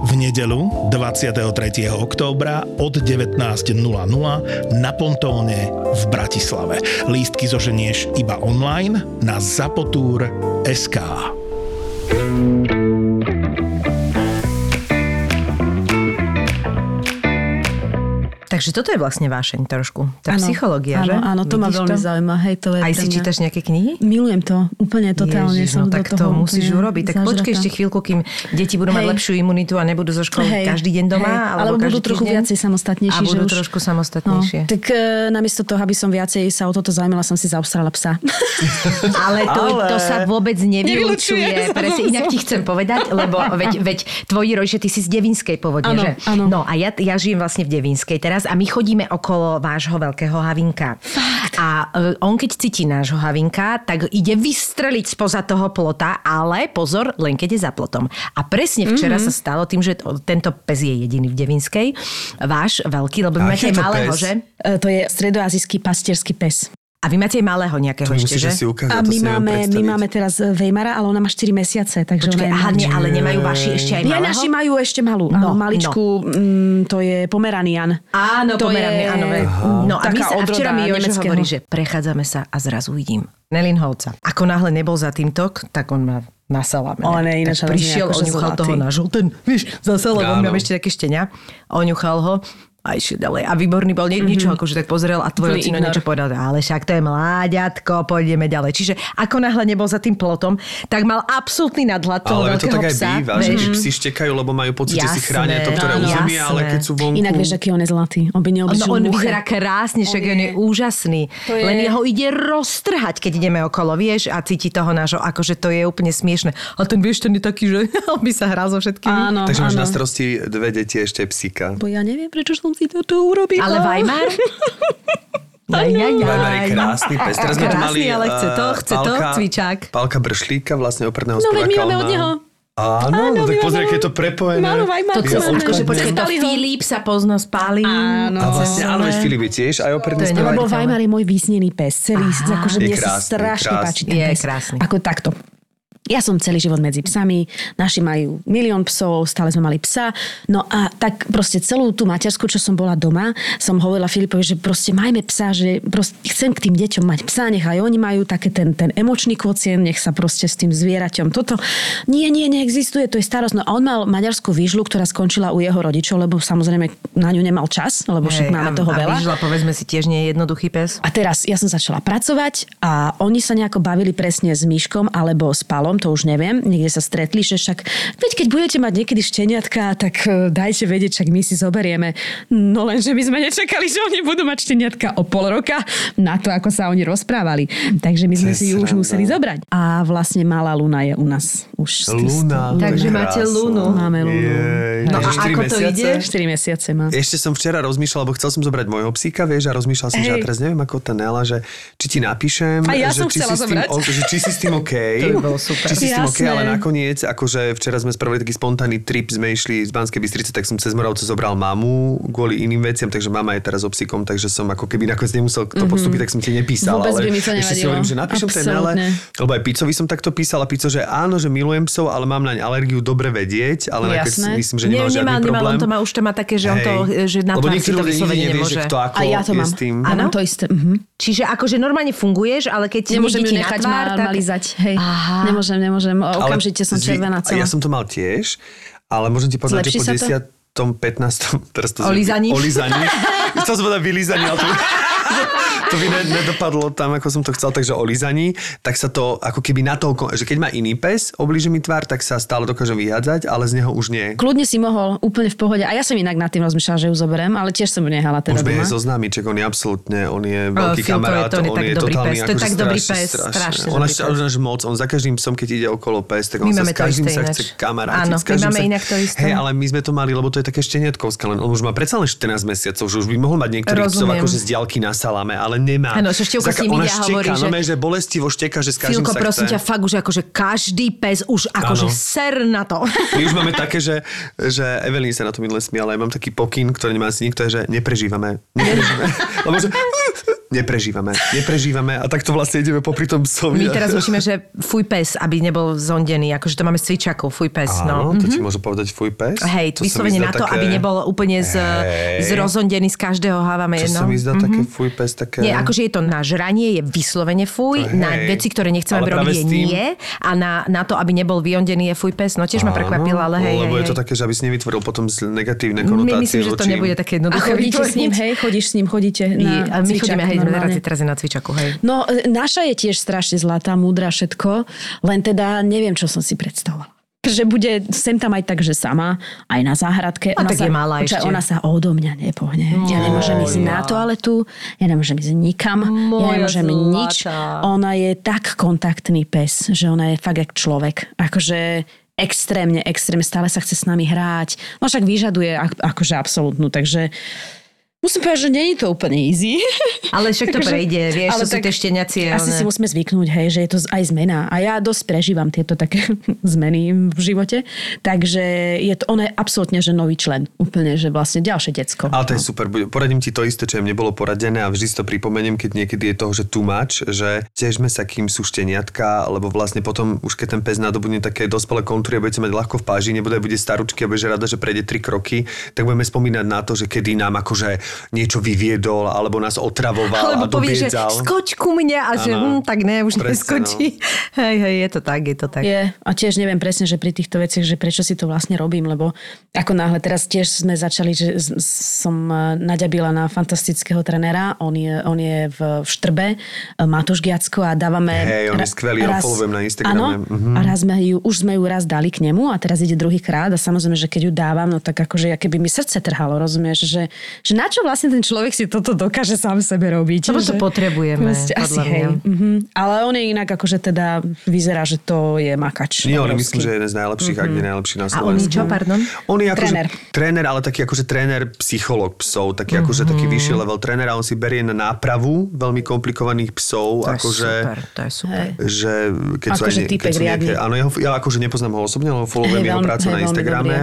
V nedeľu 23. októbra od 19.00 na Pontóne v Bratislave. Lístky zoženieš iba online na zapotur.sk. Takže toto je vlastne vášeň trošku. Tá psychológia, že? Áno, to ma veľmi zaujíma. Hej, to je aj si čítaš nejaké knihy? Milujem to. Úplne totálne. Ježiš, tak to musíš urobiť. Tak počkej ešte chvíľku, kým deti budú mať lepšiu imunitu a nebudú zo školy každý deň doma. Alebo budú trochu viacej samostatnejší. A budú trošku samostatnejšie. Tak namiesto toho, aby som viacej sa o toto zaujímala, som si zaobstarala psa. Ale to sa vôbec nevylučuje. Presne, inak ti chcem povedať, lebo veď tvoji rodičia, ty si z devínskej pôvodne, že? No a ja žijem vlastne v devínskej teraz. A my chodíme okolo vášho veľkého havinka. Fakt. A on keď cíti nášho havinka, tak ide vystreliť spoza toho plota, ale pozor, len keď je za plotom. A presne včera sa stalo tým, že tento pes je jediný v Devínskej. Váš veľký, lebo vy máte malého, že? To je stredoazijský pastierský pes. A vy máte aj malého nejakého ešte, že? A my máme teraz Weimara, ale ona má 4 mesiace, takže počkej, ona ale nemajú vaši ešte aj malého? Nie, naši majú ešte malú. No, maličku, to je Pomeranian. Áno, Pomeranian, áno. No a my sa včera mi Jožo hovorí, že prechádzame sa a zrazu vidím Nelinhovca. Ako náhle nebol za týmto, tak on má na salame. Tak prišiel, oňuchal toho nášho. Ten, vieš, za salamom mám ešte také štenia. Oňuchal ho. a išiel ďalej. A výborný bol, niečo akože tak pozrel a tvoj ocino niečo povedal, ale však to je mláďatko, pôjdeme ďalej. Čiže ako náhle nebol za tým plotom, tak mal absolútny nadhľad toho veľkého psa. Ale to tak aj býva, že psi štekajú, lebo majú pocit, že si chránia to, ktoré územie, ale keď sú vonku... Inak vieš, aký on je zlatý. On by neobyšiel muchy. On vyzerá krásne, však on je úžasný. Je... Len jeho ide roztrhať, keď ideme okolo, vieš, a cíti toho nášho, akože to je úplne smiešne. A ten vieš, ten je taký, že by sa hral so všetkými. Áno, takže máš na starosti dve deti ešte psíka. Bo ja neviem, prečo som si to tu urobila. Ale Weimar? Weimar je krásny pes. Teraz sme tu mali Pálka Bršlíka, vlastne operného speváka. No, veď my máme od neho. Áno, tak pozrie, keď je to prepojené. Áno, Weimar. To Filip sa pozno spáli. Áno. A vlastne, ale Filip je tiež aj operný speváka. Lebo Weimar je môj vysnený pes. Celý, akože mne sa strašne páči ten pes. Je krásny. Ako takto. Ja som celý život medzi psami, naši majú 1 000 000 psov, stále sme mali psa. No a tak proste celú tú matersku, čo som bola doma, som hovorila Filipovi, že proste majme psa, že proste chcem k tým deťom mať psa, nech aj oni majú také ten emočný kvocient, nech sa proste s tým zvieraťom toto. Nie, neexistuje, to je starosť. No a on mal maďarskú výžlu, ktorá skončila u jeho rodičov, lebo samozrejme na ňu nemal čas, lebo však máme toho veľa. A výžla, povedzme si, tiež nie je jednoduchý pes. A teraz ja som začala pracovať a oni sa nejako bavili presne s Myškom alebo s Palom, to už neviem, niekde sa stretli, že však keď budete mať niekedy šteniatka, tak dajte vedieť, však my si zoberieme. No lenže my sme nečakali, že oni budú mať šteniatka o pol roka na to, ako sa oni rozprávali. Takže my sme si ju už museli zobrať. A vlastne malá Luna je u nás už. Luna. Takže máte Lunu. Máme Lunu. No a ako to ide? 4 mesiace má. Ešte som včera rozmýšľala, lebo chcel som zobrať môjho psíka, vieš, a rozmýšľala som, že ja teraz neviem, ako tá Nela, že či ti napíšem, že či si s tým okej. Či si s tým okej, ale nakoniec, akože včera sme spravili taký spontánny trip, sme išli z Banskej Bystrice, tak som cez Moravce zobral mamu kvôli iným veciam, takže mama je teraz so psíkom, takže som ako keby nakoniec nemusel to podstúpiť, tak som ti nepísal, vôbec ale ešte si hovorím, že napíšem ten Nele, lebo aj Picovi som takto písal a Pico, že áno, že milujem psov, ale mám naň alergiu, dobre vedieť, ale nakoniec myslím, že nemá žiadny problém. On to má už téma také, že on to, že na to vyslovene nemôže. A ja to mám. Áno, to isté. Čiže akože normálne funguješ, ale keď nemôžem ju nechať malizať, hej. Nemôžem. Okamžite som červená celá. Ja som to mal tiež, ale môžem ti povedať, že po 10., 15. Teraz to zrejme. Olízaní. Chcel som povedať vylízaní, ale to by nedopadlo tam, ako som to chcel, takže o lízaní, tak sa to ako keby natoľko, že keď má iný pes, oblíži mi tvár, tak sa stále dokáže vyhádzať, ale z neho už nie. Kľudne si mohol, úplne v pohode. A ja som inak nad tým rozmýšľala, že ju zoberiem, ale tiež som ju nehala teda doma. Už je zo známiček, on je absolútne, on je veľký kamarát, on je totálny, akože strašne. To je tak dobrý pes, strašne dobrý pes. On až moc, on za každým psom, keď ide okolo pes, tak on sa s každým sa chce kamarátiť. Áno, my máme inak to isté. Hej, ale my sme to mali, lebo to je také šteniatkovské, len on už má predsa len 14 mesiacov, že už by mohol mať niektorých psov akože z diaľky na saláme, ale nemá. Áno, so števkou s nimi hovorí, že... Ona šteka, že bolestivo šteka, že s každým Filko, sa chce. Filko, prosím ťa, fakt už akože každý pes už akože ser na to. My už máme také, že Evelyn sa na to minule smie, ale ja mám taký pokyn, ktorý nemá asi nikto, že neprežívame. Lebo že... Neprežívame a tak to vlastne ideme popri tom psom. My teraz učíme, že fuj pes, aby nebol zondený, akože to máme s cvičakov, fuj pes. Áno, to ti môžu povedať fuj pes. Hej, vyslovene na to, také... aby nebol úplne zrozondený, z každého hávame jedno. Čo sa mi zdá také fuj pes, také... Nie, akože je to na žranie, je vyslovene fuj, na veci, ktoré nechceme robiť je nie a na to, aby nebol vyondený je fuj pes, no tiež ma prekvapila, ale hej. Lebo je to také, že aby si nevytvoril potom negatívne konotácie. Myslím, že to nebude také jednoduché. Chodíte s ním, na cvičak. Teraz je na cvičaku, hej. No, naša je tiež strašne zlatá, múdra, všetko. Len teda neviem, čo som si predstavovala. Že bude sem tam aj tak, že sama, aj na záhradke. A ona tak je malá ešte. Ona sa odo mňa nepohne. Ja nemôžem ísť na toaletu, ja nemôžem ísť nikam, ja nemôžem nič. Ona je tak kontaktný pes, že ona je fakt jak človek. Akože... extrémne, stále sa chce s nami hrať. No však vyžaduje akože absolútnu, takže musím povedať, že nie je to úplne easy. Ale však to prejde, vieš, ale to sú tie šteniacie. Asi si musíme zvyknúť, hej, že je to aj zmena. A ja dosť prežívam tieto také zmeny v živote. Takže je to, ono je absolútne, že nový člen. Úplne, že vlastne ďalšie decko. Ale to je super. Poradím ti to isté, čo im nebolo poradené a vždy to pripomeniem, keď niekedy je toho, že too much, že tiežme sa, kým sú šteniatka, lebo vlastne potom už keď ten pes nadobudne také dospelé kontúry a budete mať ľahko v páži, nebude staručky, a bude rada, že prejde 3 kroky, tak budeme spomínať na to, že kedy nám akože niečo vyviedol alebo nás otravoval alebo a dobiedzal. Alebo povieš, že skoč ku mne a že tak ne, už neskočí. No. Hej, je to tak, je to tak. Je. A tiež neviem presne, že pri týchto veciach, že prečo si to vlastne robím, lebo ako náhle teraz tiež sme začali, že som naďabila na fantastického trenéra, on je v Štrbe, Matúš Giacko a dávame... Hej, on je skvelý, ja follujem na Instagrame. Áno, a raz sme ju raz dali k nemu a teraz ide druhýkrát a samozrejme, že keď ju dávam, no tak akože ja keby mi srdce trhalo, rozumieš, že na čo vlastne ten človek si toto dokáže sám sebe robiť. Lebo to potrebujeme, podľa mňa. Ale on je inak akože teda vyzerá, že to je makač. Nie, on myslím, že je jeden z najlepších, ak nie najlepší na Slovensku. A on je čo, pardon? On je akože tréner, ale taký akože tréner psychológ psov, taký akože taký vyšší level tréner a on si berie na nápravu veľmi komplikovaných psov, to akože super, to je super. Že keď sú akože nejaké, áno, ja akože nepoznám ho osobne, ale followujem jeho prácu na Instagrame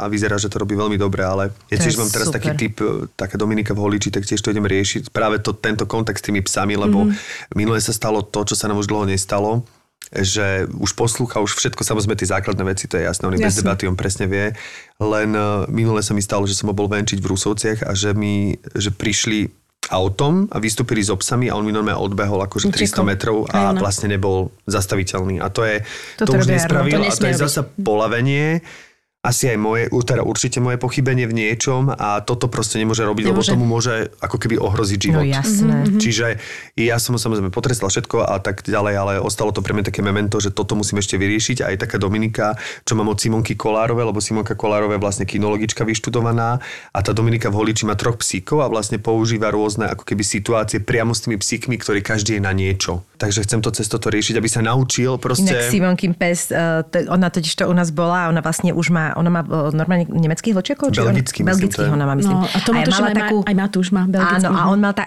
a vyzerá, že to robí veľmi dobre, ale ja tiež mám teraz taký typ, taká Dominika v Holiči, tak tiež to idem riešiť, práve tento kontakt s tými psami, lebo minule sa stalo to, čo sa nám už dlho nestalo, že už poslúcha, už všetko, samozrejme tie základné veci, to je jasné, on bez debaty, on presne vie, len minule sa mi stalo, že som ho bol venčiť v Rusovciach a že prišli autom a vystúpili s obsami a on mi normálne odbehol akože 300 metrov a vlastne nebol zastaviteľný. A to už nespravil a to je zasa polavenie. Asi aj určite moje pochybenie v niečom a toto proste nemôže robiť, lebo tomu môže ako keby ohroziť život. No jasné. Čiže ja som samozrejme potrestal všetko a tak ďalej, ale ostalo to pre mňa také memento, že toto musím ešte vyriešiť. Aj taká Dominika, čo mám od Simonky Kolárove, lebo Simonka Kolárove je vlastne kinologička vyštudovaná a tá Dominika v Holiči má 3 psíkov a vlastne používa rôzne ako keby situácie priamo s tými psíkmi, ktorí každý je na niečo. Takže chcem to cez toto riešiť, aby sa naučil proste. Inak Simonkin pes, ona totiž to u nás bola, ona vlastne už má. Ona má normálne nemeckých vlčiakov? Belgických ona má, myslím. No, a to má aj Matúš má belgický. Áno,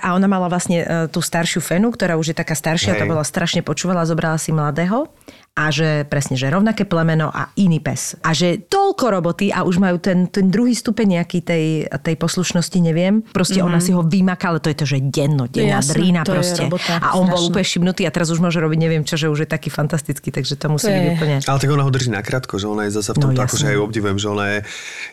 a ona mala vlastne tú staršiu Fenu, ktorá už je taká staršia, to bola strašne počúvala, zobrala si mladého a že presne, že rovnaké plemeno a iný pes. A že toľko roboty a už majú ten druhý stupeň nejaký tej poslušnosti, neviem. Proste ona si ho vymaká, ale to je to, že dennodenná drína proste. A on bol úplne šibnutý a teraz už môže robiť neviem čo, že už je taký fantastický, takže to musí byť úplne. Ale tak ona ho drží nakrátko, že ona je zasa v tomto ako, že aj obdivujem, že ona je...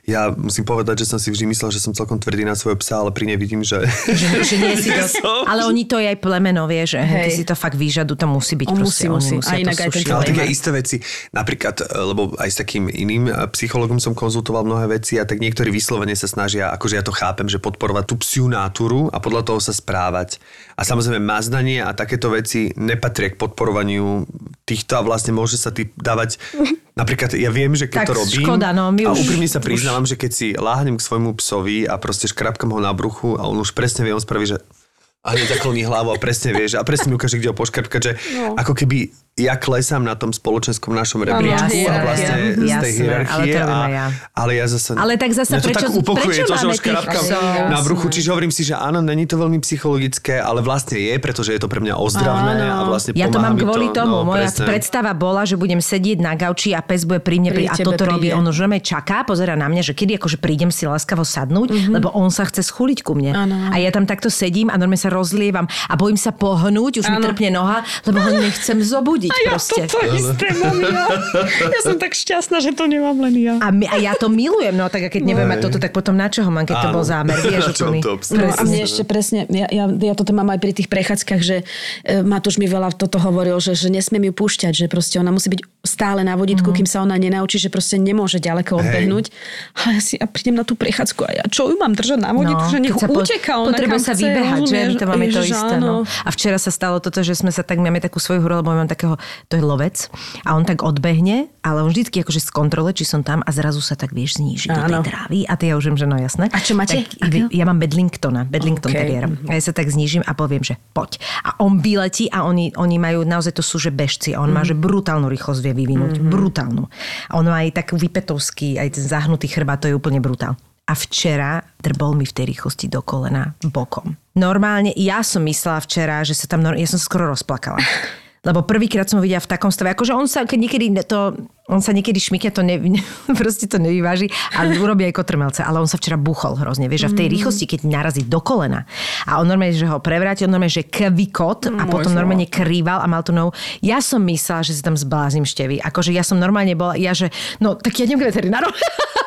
Ja musím povedať, že som si vždy myslel, že som celkom tvrdý na svojho psa, ale pri nej vidím, že... že nie si to... Ale oni to aj plemeno, vieš, ty si to fakt výžadu, to musí byť musí. Také isté veci. Napríklad, lebo aj s takým iným psychologom som konzultoval mnohé veci a tak niektorí vyslovene sa snažia, akože ja to chápem, že podporovať tú psiu náturu a podľa toho sa správať. A samozrejme mazdanie a takéto veci nepatria k podporovaniu týchto a vlastne môže sa ty dávať... Napríklad ja viem, že keď tak to robím škoda, no, a úprimne sa priznávam, že keď si láhnem k svojmu psovi a proste škrapkam ho na bruchu a on už presne vie, on spraví, že... A hneď zakloní hlavu a presne vieš a presne mi ukáže, kde ho poškrpkať, že ako keby ja klesám na tom spoločenskom našom rebríčku a vlastne z tej hierarchie ale prečo, tak upokuje to, že ho škrapkám na bruchu, čiže hovorím si, že áno, není to veľmi psychologické, ale vlastne je, pretože je to pre mňa ozdravné a vlastne pomáha mi to. Ja to mám kvôli tomu, moja predstava bola, že budem sedieť na gauči a pes bude pri mne a toto robí, on už veľmi čaká, pozerá na mňa, že kedy akože prídem si láskavo sadnúť, lebo on sa chce schúliť ku mne a ja tam takto sedím a normálne rozlievam a bojím sa pohnúť, už mi trpne noha, lebo ho nechcem zobudiť proste. A ja toto isté mám ja. Ja som tak šťastná, že to nemám len ja. A ja to milujem, no tak a keď nebudem mať toto, tak potom na čoho mám, keď to bol zámer, vieš, úplný. No, a mne ešte presne, ja toto mám aj pri tých prechádzkach, že Matúš mi veľa toto hovoril, že nesmiem ju púšťať, že proste ona musí byť stále na vodítku, kým sa ona nenaučí, že proste nemôže ďaleko odbehnúť. A ja si prídem na tú prechádzku a ja čo ju mám držať na vodítku, že nech uteká, ona sa vybehať, že to máme to isté. No. A včera sa stalo toto, že sme sa tak, máme takú svoju hru, lebo mám takého, to je lovec a on tak odbehne, ale on vždycky akože skontroluje, či som tam a zrazu sa tak vieš zníži do tej trávy a ty ja už viem, že no jasné. A čo máte? Tak, ja mám Bedlington teriéra. A ja sa tak znížim a poviem, že poď. A on vyletí a oni majú, naozaj to sú že bežci a on má že brutálnu rýchlosť vie vyvinúť. Brutálnu. A on má aj tak vypetovský, aj ten zahnutý chrbát, to je úplne brutál. A včera drbol mi v tej rýchlosti do kolena bokom. Normálne, ja som myslela včera, že sa tam... Ja som skoro rozplakala. Lebo prvýkrát som ho videla v takom stave, akože on sa niekedy šmykia, proste to nevyváži a urobí aj kotrmelce, ale on sa včera buchol hrozne, vieš, a v tej rýchlosti, keď narazí do kolena a on normálne, že ho prevrátil, normálne, že kvikot a potom normálne krýval a mal tú nohu. Ja som myslela, že sa tam zblázním števy, akože ja som normálne bola, že no tak ja idem k veterinárovi.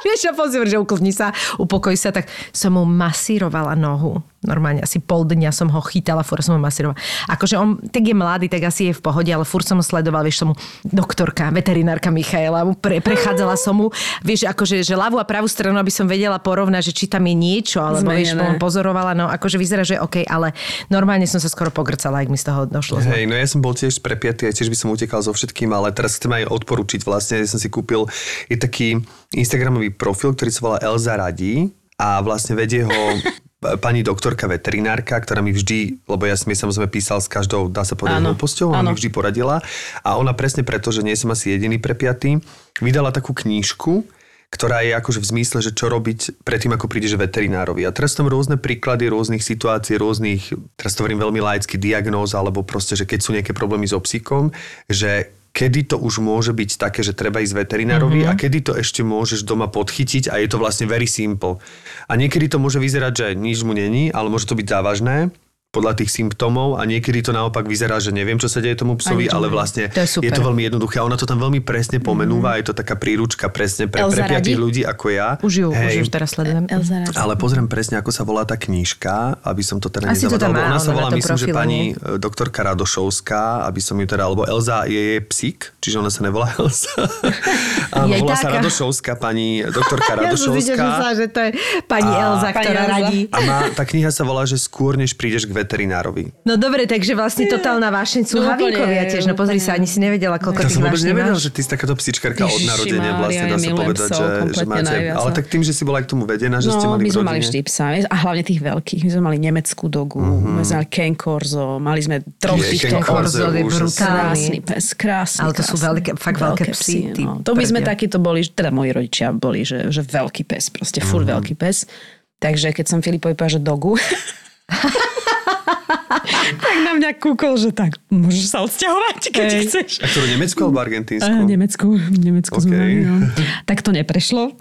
Vieš, ja pozriem, že uklidni sa, upokoj sa, tak som mu masírovala nohu. Normálne asi pol dňa som ho chytala, furt som ho masírovala. Akože on tak je mladý, tak asi je v pohode, ale furt som ho sledovala, vieš, som mu doktorka, veterinárka Michaela, prechádzala som mu, vieš, akože že ľavú a pravú stranu, aby som vedela porovnať, že či tam je niečo, alebo vieš, pozorovala, no akože vyzerá, že OK, ale normálne som sa skoro pogrcala, ak mi z toho došlo. Hej, no ja som bol tiež prepiatý, tiež by som utekal so všetkým, ale teraz chcem aj odporučiť. Vlastne ja som si kúpil, je taký instagramový profil, ktorý sa volá Elza Radí a vlastne vedie ho pani doktorka veterinárka, ktorá mi vždy, lebo ja som jej samozrejme písal s každou, dá sa povedať, hlúposťou, ona mi vždy poradila a ona presne preto, že nie som asi jediný prepiatý, vydala takú knížku, ktorá je akože v zmysle, že čo robiť predtým, ako prídeš veterinárovi. A teraz tam rôzne príklady rôznych situácií, rôznych, teraz to hovorím veľmi laicky, diagnóz, alebo proste, že keď sú nejaké problémy so psíkom, že kedy to už môže byť také, že treba ísť veterinárovi a kedy to ešte môžeš doma podchytiť a je to vlastne very simple. A niekedy to môže vyzerať, že nič mu není, ale môže to byť závažné podľa tých symptómov a niekedy to naopak vyzerá, že neviem, čo sa deje tomu psovi, ale vlastne je to veľmi jednoduché. Ona to tam veľmi presne pomenúva, je to taká príručka presne pre prepiatých ľudí ako ja. Už ju teraz sledujem. Ale pozriem presne, ako sa volá tá knižka, aby som to teda nezavadal. Ona sa volá, myslím, že pani doktorka Radošovská, aby som ju teda, alebo Elza je psík, čiže ona sa nevolá Elza. Volá sa Radošovská, pani doktorka Radošovská. Ja som že to je pani Elza, ktorá radí. A tá kniha sa volá, že skôr než prídeš k veterinárovi. No dobre, takže vlastne totálna vášeň sú havinkovia tiež. No pozri sa, ani si nevedela, koľko tých vášeň máš. Ja som vôbec nevedel, že ty si takáto psíčkarka od narodenia vlastne, dá sa povedať, že máte. Ale tak tým, že si bola aj k tomu vedená, že ste mali v rodine. No, my sme mali vždy psa. A hlavne tých veľkých. My sme mali nemeckú dogu, my sme mali kenkorzo, mali sme troch tých kenkorzov. Krásny pes, krásny. Ale to sú fakt veľké psy. To my sme takíto boli, teda moji rodičia boli, že veľký pes, proste furt veľký pes. Takže keď som Filipovi povedala, že dogu, tak na mňa kúkol, že tak môžeš sa odsťahovať, keď chceš. A ktorú Nemecku alebo Argentínsku? Nemecku okay. Sme mali, no. Tak to neprešlo,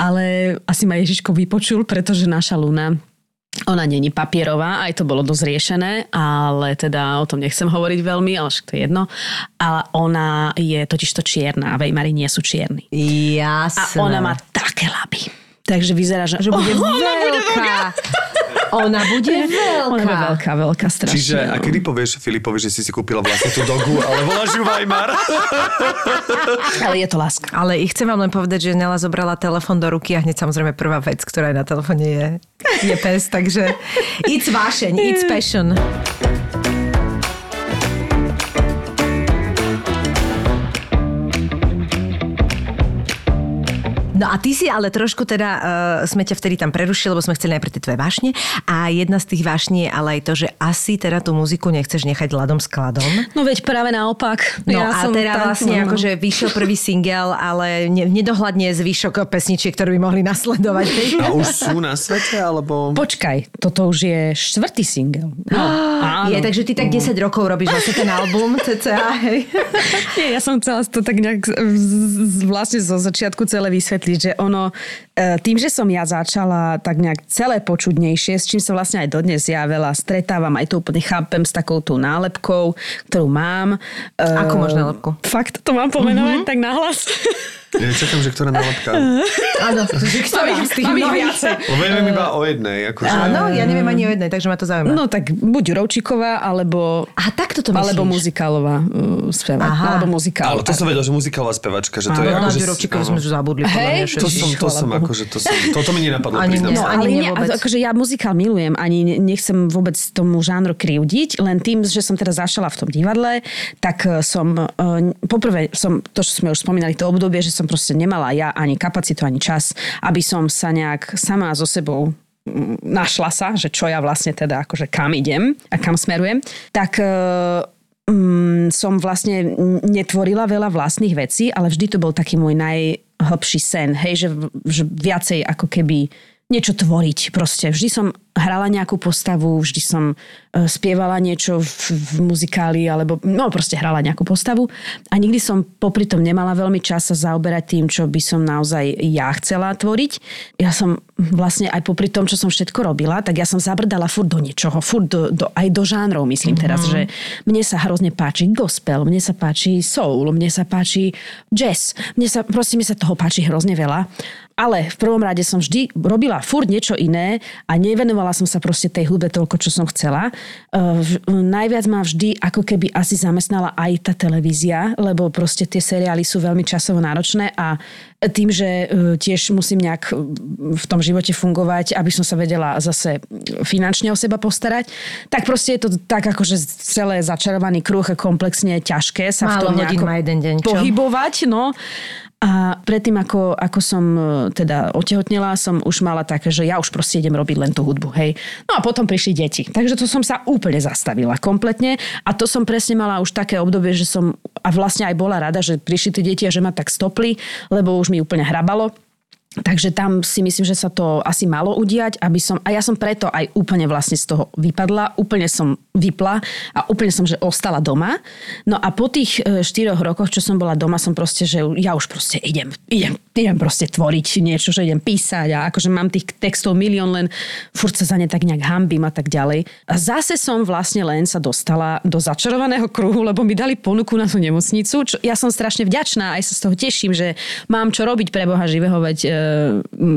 ale asi ma Ježiško vypočul, pretože naša Luna, ona není papierová, aj to bolo dosť riešené, ale teda o tom nechcem hovoriť veľmi, ale však to je jedno. Ale ona je totižto čierna a Weimari nie sú čierni. Jasné. A ona má také laby. Takže vyzerá, že bude veľká. Ona bude veľká. Ona bude veľká, strašná. Čiže, a kedy povieš Filipovi, že si si kúpila vlastne tú dogu, ale voláš ju Weimar? Ale je to láska. Ale chcem vám len povedať, že Nela zobrala telefon do ruky a hneď samozrejme prvá vec, ktorá je na telefóne je pes, takže it's vášeň, it's passion. No a ty si ale trošku teda, sme ťa vtedy tam prerušili, lebo sme chceli najprv tie tvoje vášne a jedna z tých vášní je ale aj to, že asi teda tú muziku nechceš nechať ľadom skladom. No veď práve naopak. No ja a som teda vlastne akože vyšiel prvý single, ale nedohľadne zvyšok pesničiek, ktoré by mohli nasledovať. A už sú na svete, alebo... Počkaj, toto už je 4. single. No, je, takže ty tak 10 rokov robíš vlastne ten album cca, hej. Nie, ja som chcela to tak nejak vlastne zo začiatku celé vysvetliť, že ono, tým, že som ja začala tak nejak celé počudnejšie, s čím sa vlastne aj dodnes ja veľa stretávam, aj to úplne chápem s takou tú nálepkou, ktorú mám. Ako máš nálepku? Fakt, to mám pomenovať tak nahlas. Ja čakám, že ktorá nálepka. Áno, že ktorá z tých mnohých. Lebo ja neviem iba o jednej. Akože. Áno, ja neviem ani o jednej, takže ma to zaujíma. No tak buď Rovčíková, alebo... A takto to myslíš? Alebo muzikálová spevačka. Alebo muzikálová. Ale to som vedel, že muzikálová spevačka, že to je akože... Rovčíkovú sme tu zabudli. Hej, toto mi nenapadlo, priznám sa. Ale nie, akože ja muzikál milujem, ani nechcem vôbec tomu žánru krivdiť, len tým, že som teda zašla v tom divadle, tak som poprvé, to, čo sme už spomínali, to obdobie, že som proste nemala ja ani kapacitu, ani čas, aby som sa nejak sama so sebou našla sa, že čo ja vlastne teda akože kam idem a kam smerujem, tak som vlastne netvorila veľa vlastných vecí, ale vždy to bol taký môj najhlbší sen, hej, že viacej ako keby niečo tvoriť proste. Vždy som hrala nejakú postavu, vždy som spievala niečo v muzikáli, alebo no proste hrala nejakú postavu a nikdy som popri tom nemala veľmi čas sa zaoberať tým, čo by som naozaj ja chcela tvoriť. Ja som vlastne aj popri tom, čo som všetko robila, tak ja som zabrdala furt do niečoho, furt aj do žánrov, myslím teraz, že mne sa hrozne páči gospel, mne sa páči soul, mne sa páči jazz, mne sa toho páči hrozne veľa Ale v prvom rade som vždy robila furt niečo iné a nevenovala som sa proste tej hudbe toľko, čo som chcela. Najviac ma vždy ako keby asi zamestnala aj tá televízia, lebo proste tie seriály sú veľmi časovo náročné a tým, že tiež musím nejak v tom živote fungovať, aby som sa vedela zase finančne o seba postarať, tak proste je to tak akože celé začarovaný kruh, komplexne ťažké sa málo v tom nejako jeden deň, pohybovať, no. A predtým, ako som teda otehotnela, som už mala také, že ja už proste idem robiť len tú hudbu, hej. No a potom prišli deti. Takže to som sa úplne zastavila kompletne a to som presne mala už také obdobie, že som a vlastne aj bola rada, že prišli tie deti a že ma tak stopli, lebo už mi úplne hrabalo. Takže tam si myslím, že sa to asi malo udiať, a ja som preto aj úplne vlastne z toho vypadla, úplne som vypla a úplne som, že ostala doma. No a po tých 4 rokoch, čo som bola doma, som proste, že ja už proste idem proste tvoriť niečo, že idem písať a akože mám tých textov milión, len furt sa za ne tak nejak hambím a tak ďalej. A zase som vlastne len sa dostala do začarovaného kruhu, lebo mi dali ponuku na tú nemocnicu, čo ja som strašne vďačná, aj sa z toho teším, že mám čo robiť pre Boha živého, veď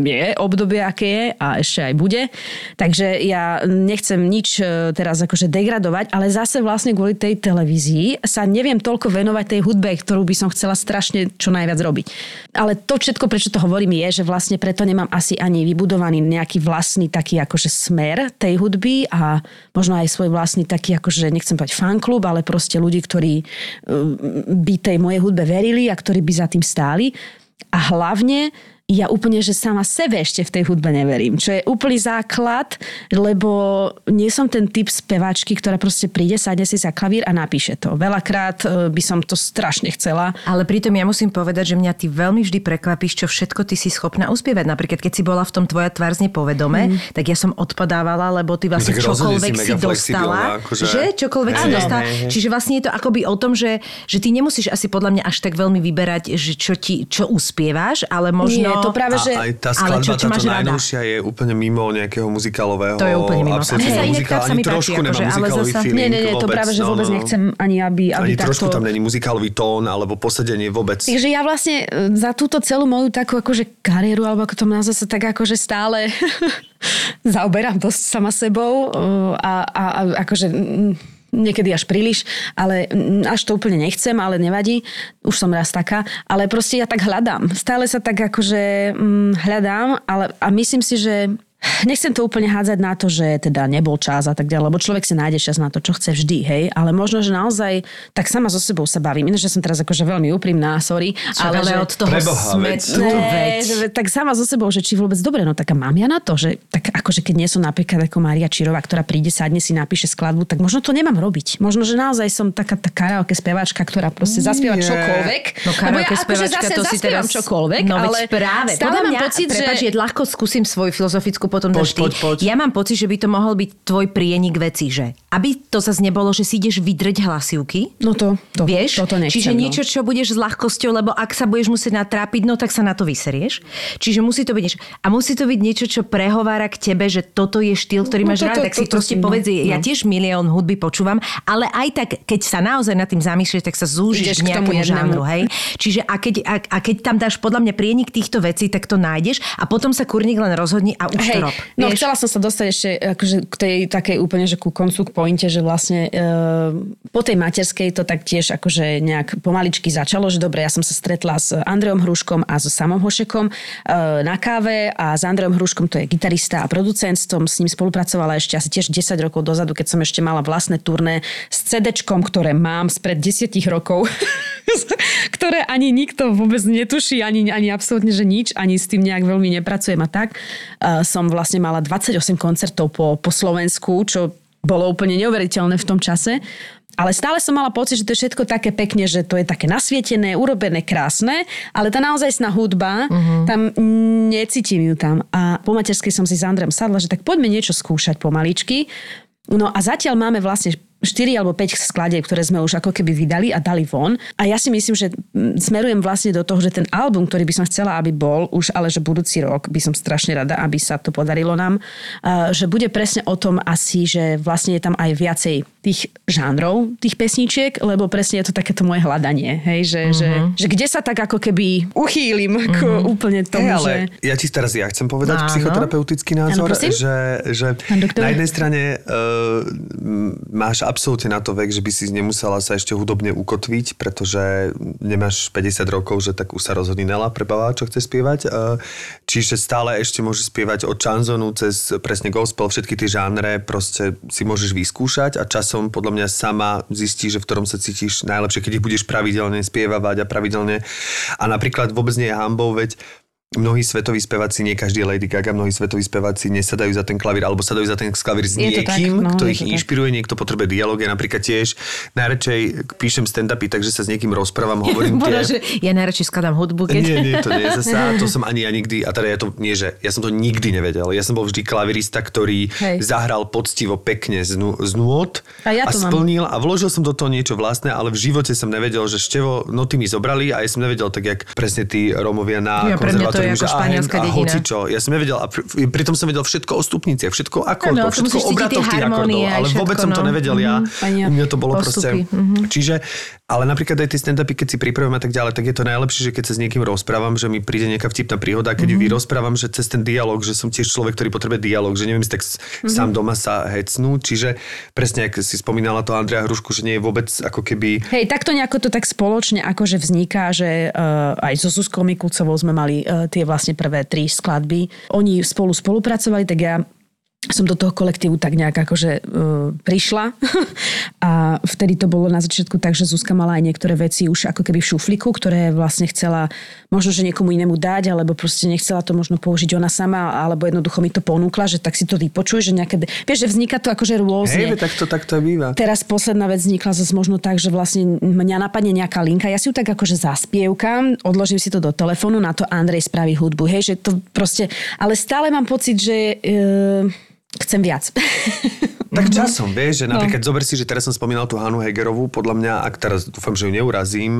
je obdobie, aké je a ešte aj bude. Takže ja nechcem nič teraz akože degradovať, ale zase vlastne kvôli tej televízii sa neviem toľko venovať tej hudbe, ktorú by som chcela strašne čo najviac robiť. Ale to všetko, prečo to hovorím, je, že vlastne preto nemám asi ani vybudovaný nejaký vlastný taký akože smer tej hudby a možno aj svoj vlastný taký akože, nechcem povedať fanklub, ale proste ľudí, ktorí by tej mojej hudbe verili a ktorí by za tým stáli. A hlavne ja úplne, že sama sebe ešte v tej hudbe neverím, čo je úplný základ, lebo nie som ten typ speváčky, ktorá proste príde, sadne si za klavír a napíše to. Veľakrát by som to strašne chcela. Ale pritom ja musím povedať, že mňa ty veľmi vždy prekvapíš, čo všetko ty si schopná uspievať. Napríklad, keď si bola v tom Tvoja tvár znie povedome, tak ja som odpadávala, lebo ty vlastne čokoľvek si dostala. Akože... Že? Čokoľvek si dostala. Čiže vlastne je to akoby o tom, že ty nemusíš asi podľa mňa až tak veľmi vyberať, že čo uspieváš, ale možno... To práve, že... Aj tá skladba, táto najnovšia je úplne mimo nejakého muzikálového. To je úplne mimo. Absolutne muzikál, ani trošku nemá muzikálový feeling. Nie, to práve, že vôbec nechcem ani aby takto... Ani trošku tam není muzikálový tón, alebo posadenie vôbec. Takže ja vlastne za túto celú moju takú akože kariéru, alebo ako to nazva sa tak akože stále zaoberám dosť sama sebou a akože... Niekedy až príliš, ale až to úplne nechcem, ale nevadí. Už som raz taká, ale proste ja tak hľadám. Stále sa tak akože hľadám, ale a myslím si, že nechcem to úplne hádzať na to, že teda nebol čas a tak ďalej, lebo človek si nájde čas na to, čo chce vždy, hej, ale možno, že naozaj tak sama so sebou sa bavím. Ináč, že som teraz akože veľmi úprimná, sorry, ale že od toho tak sama so sebou, že či vôbec dobre, no taká mám ja na to, že tak akože keď nie som napríklad ako Mária Čírová, ktorá príde, sadne si, napíše skladbu, tak možno to nemám robiť. Možno, že naozaj som taká tá karaoke speváčka, ktorá proste zaspieva čokoľvek. No karaoke ja speváčka akože to si teraz čokoľvek, no, ale práve podľa mňa, prepáč, že ľahko skúsim svoju filozofickú potom poď. Ja mám pocit, že by to mohol byť tvoj prienik veci, že? Aby to zase nebolo, že si ideš vydreť hlasivky. No to vieš? Toto nechcem, čiže niečo, čo budeš s ľahkosťou, lebo ak sa budeš musieť natrápiť, no tak sa na to vyserieš. Čiže musí to byť niečo. A musí to byť niečo, čo prehovára k tebe, že toto je štýl, ktorý máš rád. Tak si proste povedz, ja tiež milión hudby počúvam, ale aj tak, keď sa naozaj nad tým zamýšľaš, tak sa zúžiš k nejakému žánru, hej? Čiže a keď tam dáš podľa mňa prienik týchto vecí, tak to nájdeš a potom sa kurník len rozhodni a už hej, no vieš? Chcela som sa dostať ešte akože k tej takej úplne, že ku koncu, k pointe, že vlastne po tej materskej to tak tiež akože nejak pomaličky začalo, že dobre, ja som sa stretla s Andreom Hruškom a so Samom Hošekom na káve a s Andreom Hruškom, to je gitarista a producent, som s ním spolupracovala ešte asi tiež 10 rokov dozadu, keď som ešte mala vlastné turné s CD-čkom, ktoré mám spred 10 rokov, ktoré ani nikto vôbec netuší, ani absolútne, že nič, ani s tým nejak veľmi nepracujem a tak. Som vlastne mala 28 koncertov po Slovensku, čo bolo úplne neuveriteľné v tom čase. Ale stále som mala pocit, že to je všetko také pekne, že to je také nasvietené, urobené, krásne, ale tá naozajstná hudba, tam necítim ju tam. A po materskej som si s Andrem sadla, že tak poďme niečo skúšať pomaličky. No a zatiaľ máme vlastne 4 alebo 5 skladieb, ktoré sme už ako keby vydali a dali von. A ja si myslím, že smerujem vlastne do toho, že ten album, ktorý by som chcela, aby bol už, ale že budúci rok by som strašne rada, aby sa to podarilo nám, že bude presne o tom asi, že vlastne je tam aj viacej tých žánrov, tých pesničiek, lebo presne je to takéto moje hľadanie, hej, že kde sa tak ako keby uchýlim k úplne tomu, ale ja ti teraz chcem povedať psychoterapeutický názor, že na jednej strane máš absolútne na to vek, že by si nemusela sa ešte hudobne ukotviť, pretože nemáš 50 rokov, že tak už sa rozhodne Nela prebavá, čo chce spievať. Čiže stále ešte môžeš spievať od šanzonu cez presne gospel, všetky tie žánre proste si môžeš vyskúšať a časom podľa mňa sama zistíš, že v ktorom sa cítiš najlepšie, keď ich budeš pravidelne spievavať a pravidelne. A napríklad vôbec nie je hanbou, veď mnohí svetoví speváci, nie každý Lady Gaga, mnohí svetoví speváci nesadajú za ten klavír alebo sadajú za ten klavír s niekým, kto ich inšpiruje, niekto potrebuje dialóg. Ja napríklad tiež najradšej píšem stand-upy, takže sa s niekým rozprávam, hovorím ja najradšej skladám hudbu. Keď... Nie, to nie je zasa, to som ani ja nikdy, a teda ja to nie, že ja som to nikdy nevedel. Ja som bol vždy klavirista, ktorý zahral poctivo pekne z nôt a splnil a vložil som do toho niečo vlastné, ale v živote som nevedel, že števo noty mi zobrali a ja som nevedel tak, jak presne tí Rómovia na konzervatóriu. To je ako španielská dedina. Ja som nevedel, a pritom som vedel všetko o stupniciach, všetko akordov, všetko o obratoch tých akordov, ale vôbec som to nevedel ja. U mňa to bolo postupy. Proste... Čiže, ale napríklad aj tie stand-upy, keď si pripravím a tak ďalej, tak je to najlepšie, že keď sa s niekým rozprávam, že mi príde nejaká vtipná príhoda, keď ju vyrozprávam, že cez ten dialog, že som tiež človek, ktorý potrebuje dialog, že neviem si tak sám doma sa hecnú, čiže presne ako si spomínala to Andrea Hrušku, že nie je vôbec ako keby. Hej, takto nejako to tak spoločne akože vzniká, že aj so Zuzkou Mikulcovou sme mali tie vlastne prvé 3 skladby. Oni spolupracovali, tak ja som do toho kolektívu tak nejak akože prišla a vtedy to bolo na začiatku tak, že Zuzka mala aj niektoré veci už ako keby v šufliku, ktoré vlastne chcela možno, že niekomu inému dať, alebo proste nechcela to možno použiť ona sama, alebo jednoducho mi to ponúkla, že tak si to vypočuje, že nejaké... Vieš, že vzniká to akože rôzne. Hej, tak to býva. Teraz posledná vec vznikla zase možno tak, že vlastne mňa napadne nejaká linka, ja si ju tak akože zaspievkam, odložím si to do telefónu, na to Andrej spraví hudbu, hej, že to proste, ale stále mám pocit, že chcem viac. Tak časom, vieš, že napríklad zober si, že teraz som spomínal tú Hanu Hegerovú, podľa mňa, ak teraz dúfam, že ju neurazím,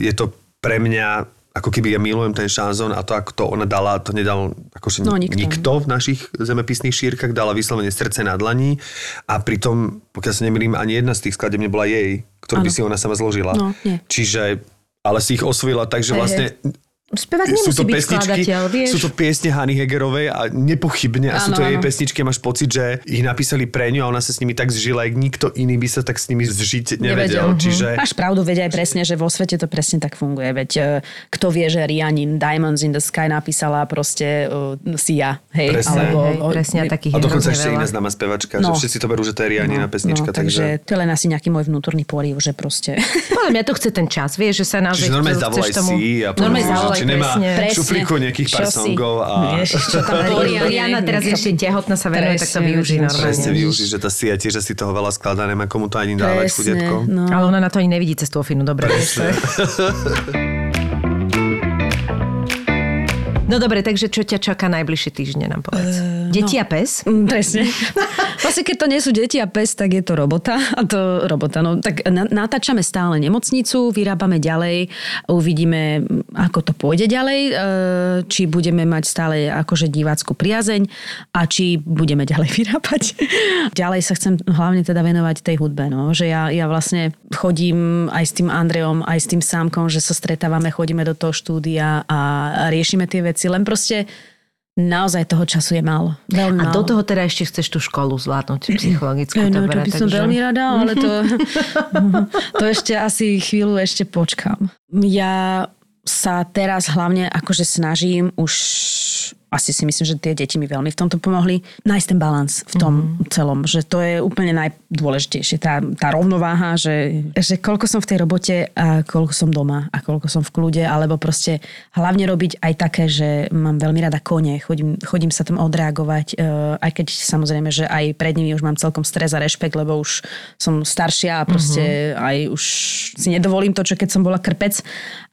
je to pre mňa, ako keby ja milujem ten šanzón a to, ako to ona dala, to nedal akože nikto v našich zemepisných šírkach, dala vyslovene srdce na dlani a pritom, pokiaľ sa nemýlim, ani jedna z tých skladeb nebola jej, ktorú by si ona sama zložila. Čiže, ale si ich osvojila tak, že vlastne... Spevať nemusí byť skladateľ, vieš. Sú to piesne Hany Hegerovej a nepochybne a sú to jej pesničky, máš pocit, že ich napísali pre ňu a ona sa s nimi tak zžila, jak nikto iný by sa tak s nimi zžiť nevedel. Čiže... Máš pravdu, veď aj presne, že vo svete to presne tak funguje. Veď kto vie, že Rianin Diamonds in the Sky napísala proste Sia, hej? Presne. Alebo, presne takých a dokonca ešte iná známa spevačka, že všetci to berú, že to je Rianina pesnička. Takže to je len asi nejaký môj vnútorný poriv, že proste... Podľa mňa to chce ten čas, vieš, že sa naozaj či nemá šuflíku nejakých pár songov a... Vieš, čo tam boli. Riana teraz ešte tehotná sa venuje, tak to využí normálne. Presne využí, že tá Sia tiež asi toho veľa skladá, nemá komu to ani dávať, chudetko. No. Ale ona na to ani nevidí cez tú ofinu, dobre. No dobre, takže čo ťa čaká najbližšie týždne, nám povedz. Deti a pes? Presne. Vlastne keď to nie sú deti a pes, tak je to robota. A to robota. No tak natáčame stále nemocnicu, vyrábame ďalej, uvidíme, ako to pôjde ďalej, či budeme mať stále akože divácku priazeň a či budeme ďalej vyrábať. Ďalej sa chcem hlavne teda venovať tej hudbe, no. Že ja vlastne chodím aj s tým Andreom, aj s tým Sámkom, že sa stretávame, chodíme do toho štúdia a riešime tie veci. Len proste naozaj toho času je málo. Veľmi málo. A do toho teda ešte chceš tú školu zvládnuť psychologickú. No, to by som veľmi rada, ale to ešte asi chvíľu ešte počkám. Ja sa teraz hlavne akože snažím už, asi si myslím, že tie deti mi veľmi v tomto pomohli, nájsť ten balans v tom celom, že to je úplne najdôležitejšie, tá rovnováha, že koľko som v tej robote a koľko som doma a koľko som v kľude, alebo proste hlavne robiť aj také, že mám veľmi rada kone, chodím sa tam odreagovať, aj keď samozrejme, že aj pred nimi už mám celkom stres a rešpekt, lebo už som staršia a proste aj už si nedovolím to, čo keď som bola krpec,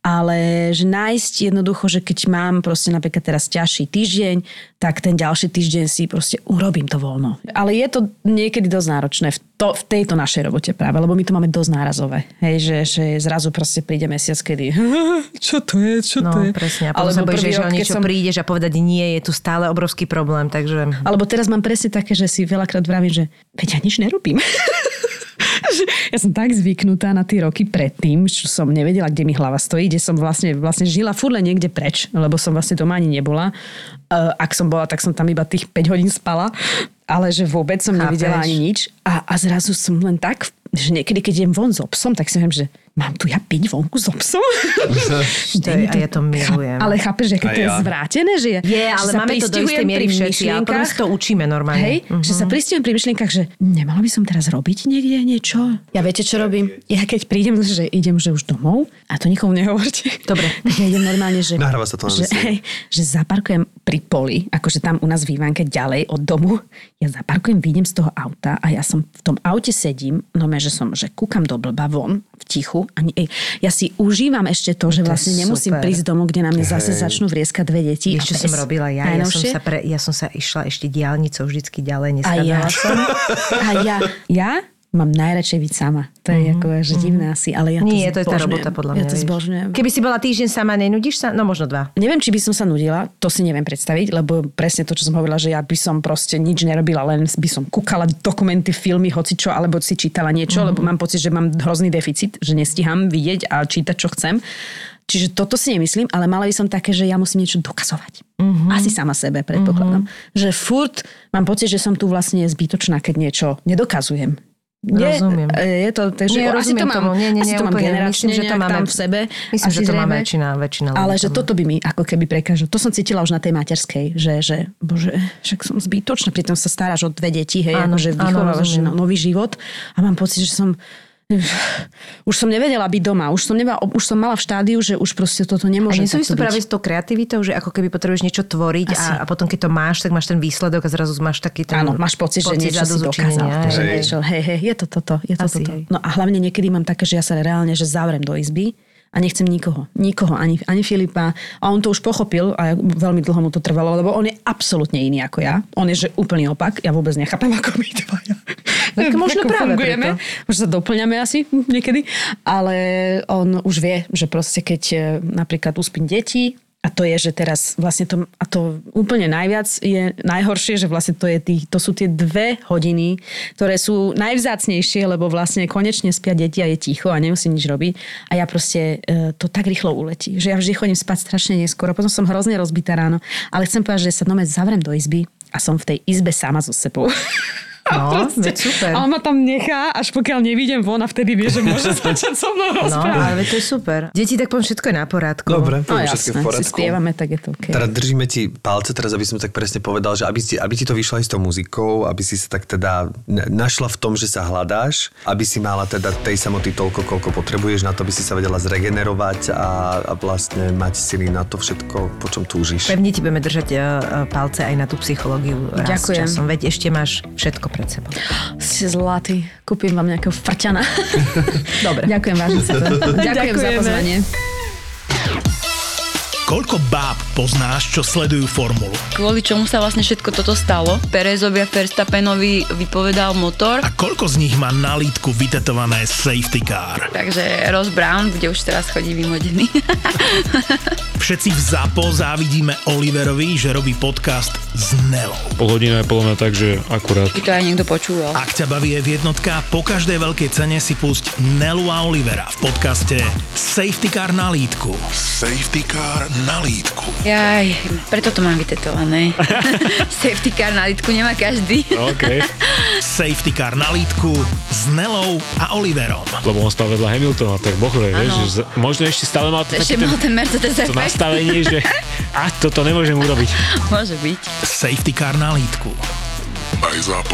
ale že nájsť jednoducho, že keď mám proste napríklad teraz ťažší týždeň, tak ten ďalší týždeň si proste urobím to voľno. Ale je to niekedy dosť náročné v tejto našej robote práve, lebo my to máme dosť nárazové. Hej, že zrazu proste príde mesiac, kedy čo to je, čo to je. No presne, a potom sa bojíš, že niečo prídeš a povedať nie, je tu stále obrovský problém, takže... Alebo teraz mám presne také, že si veľakrát vravím, že veď ja nič nerobím. Ja som tak zvyknutá na tie roky predtým, čo som nevedela, kde mi hlava stojí, kde som vlastne žila furt len niekde preč, lebo som vlastne doma ani nebola. Ak som bola, tak som tam iba tých 5 hodín spala, ale že vôbec som nevidela ani nič. A zrazu som len tak, že niekedy, keď idem von s obsom, tak si viem, že mám tu ja piť vonku s obsom? A ja to milujem. Ale chápeš, že keď to je zvrátené, že ale že máme to do istej miery všetci, ale potom to učíme normálne. Hej, že sa pristihujem pri myšlienkach, že nemala by som teraz robiť niekde niečo. Ja viete, čo robím? Ja keď prídem, že idem že už domov, a to nikomu nehovorte. Dobre, tak ja idem normálne, že nahráva sa to na mysli. Že zaparkujem pri poli, akože tam u nás v Ivanke ďalej od domu. Ja zaparkujem, vyjdem z toho auta a ja som v tom aute sedím, no že som, že kúkam do blba von, v tichu. Ja si užívam ešte to, že vlastne nemusím prísť domov, kde na mne zase začnú vrieskať dve deti. Vieš, čo som robila ja? Ja som sa išla ešte diaľnicou vždycky ďalej, neskladala som. Ja mám najradšej byť sama. To je ako, že divná asi, ale ja to zbožňujem. Nie, to je tá robota podľa mňa. Ja to zbožňujem. Keby si bola týždeň sama, nenudíš sa? No možno 2. Neviem, či by som sa nudila, to si neviem predstaviť, lebo presne to, čo som hovorila, že ja by som proste nič nerobila, len by som kúkala dokumenty, filmy, hocičo, alebo si čítala niečo, lebo mám pocit, že mám hrozný deficit, že nestíham vidieť a čítať, čo chcem. Čiže toto si nemyslím, ale mala by som také, že ja musím niečo dokazovať. Asi sama sebe, predpokladám. Že furt mám pocit, že som tu vlastne zbytočná, keď niečo nedokazujem. Rozumiem. Je to, takže asi to mám, generačne, že to máme tam v sebe. Myslím, že to máme väčšina ľudí. Ale že toto by mi ako keby prekážalo. To som cítila už na tej materskej, že bože, však som zbytočná, pritom sa staráš o 2 deti, hej, akože vychovávaš nový život a mám pocit, že som už som nevedela byť doma, už som mala v štádiu, že už proste toto nemôže. A nesúvisí to práve s tou kreativitou, že ako keby potrebuješ niečo tvoriť a potom keď to máš, tak máš ten výsledok a zrazu máš taký ten. Áno, máš pocit, že niečo si dokázal. Hej, je to toto. No a hlavne niekedy mám také, že ja sa reálne, že zavrem do izby a nechcem nikoho, ani Filipa. A on to už pochopil a veľmi dlho mu to trvalo, lebo on je absolútne iný ako ja. On je že úplný opak. Ja vôbec nechápem, ako my dvaja. Tak možno práve fungujeme, možno sa doplňame asi niekedy, ale on už vie, že proste keď napríklad uspím deti, a to je, že teraz vlastne to, a to úplne najviac je najhoršie, že vlastne to sú tie 2 hodiny, ktoré sú najvzácnejšie, lebo vlastne konečne spia deti a je ticho a nemusím nič robiť. A ja proste to tak rýchlo uletí, že ja vždy chodím spať strašne neskoro, potom som hrozne rozbitá ráno, ale chcem povedať, že sa doma zavrem do izby a som v tej izbe sama so sebou. No, proste, super. A on ma tam nechá, až pokiaľ nevidím von a vtedy vie, že môže začať so mnou rozprávať. No, ale to je super. Deti, tak poviem, všetko je na porádku. Dobre, poviem, všetko je v porádku. Si spievame, tak je to OK. Teda držíme ti palce teraz, aby som tak presne povedal, že aby ti to vyšlo aj s tou muzikou, aby si sa tak teda našla v tom, že sa hľadáš, aby si mala teda tej samoty toľko, koľko potrebuješ, na to by si sa vedela zregenerovať a vlastne mať sily na to všetko, po čom túžiš. Pevne ti budeme držať palce aj na tú psychológiu. Ďakujem. Časom, veď ešte máš všetko pred sebou. Ste zlatý. Kúpim vám nejakého frťana. Dobre. Ďakujem, vážim sa to. Ďakujem za pozvanie. Koľko báb poznáš, čo sledujú formulu? Kvôli čomu sa vlastne všetko toto stalo? Perezovi a Verstappenovi vypovedal motor. A koľko z nich má na lítku vytetované safety car? Takže Ross Brown, kde už teraz chodí vymodený. Všetci v Zapo závidíme Oliverovi, že robí podcast s Nelou. Pol hodina je podľa mňa tak, že akurát. By to aj niekto počúval. Ak ťa baví jednotka, po každej veľkej cene si pusť Nelu a Olivera v podcaste Safety Car na lítku. Safety Car na lítku. Jaj, preto to mám vytetované. Safety car na lítku nemá každý. OK. Safety car na lítku s Nelou a Oliverom. Lebo on stál vedľa Hamiltona, tak bohle, vieš, možno ešte stále mal ešte ten Mercedes efekt. To nastavenie, že a toto nemôžem urobiť. Môže byť. Safety car na lítku. Aj Zapo.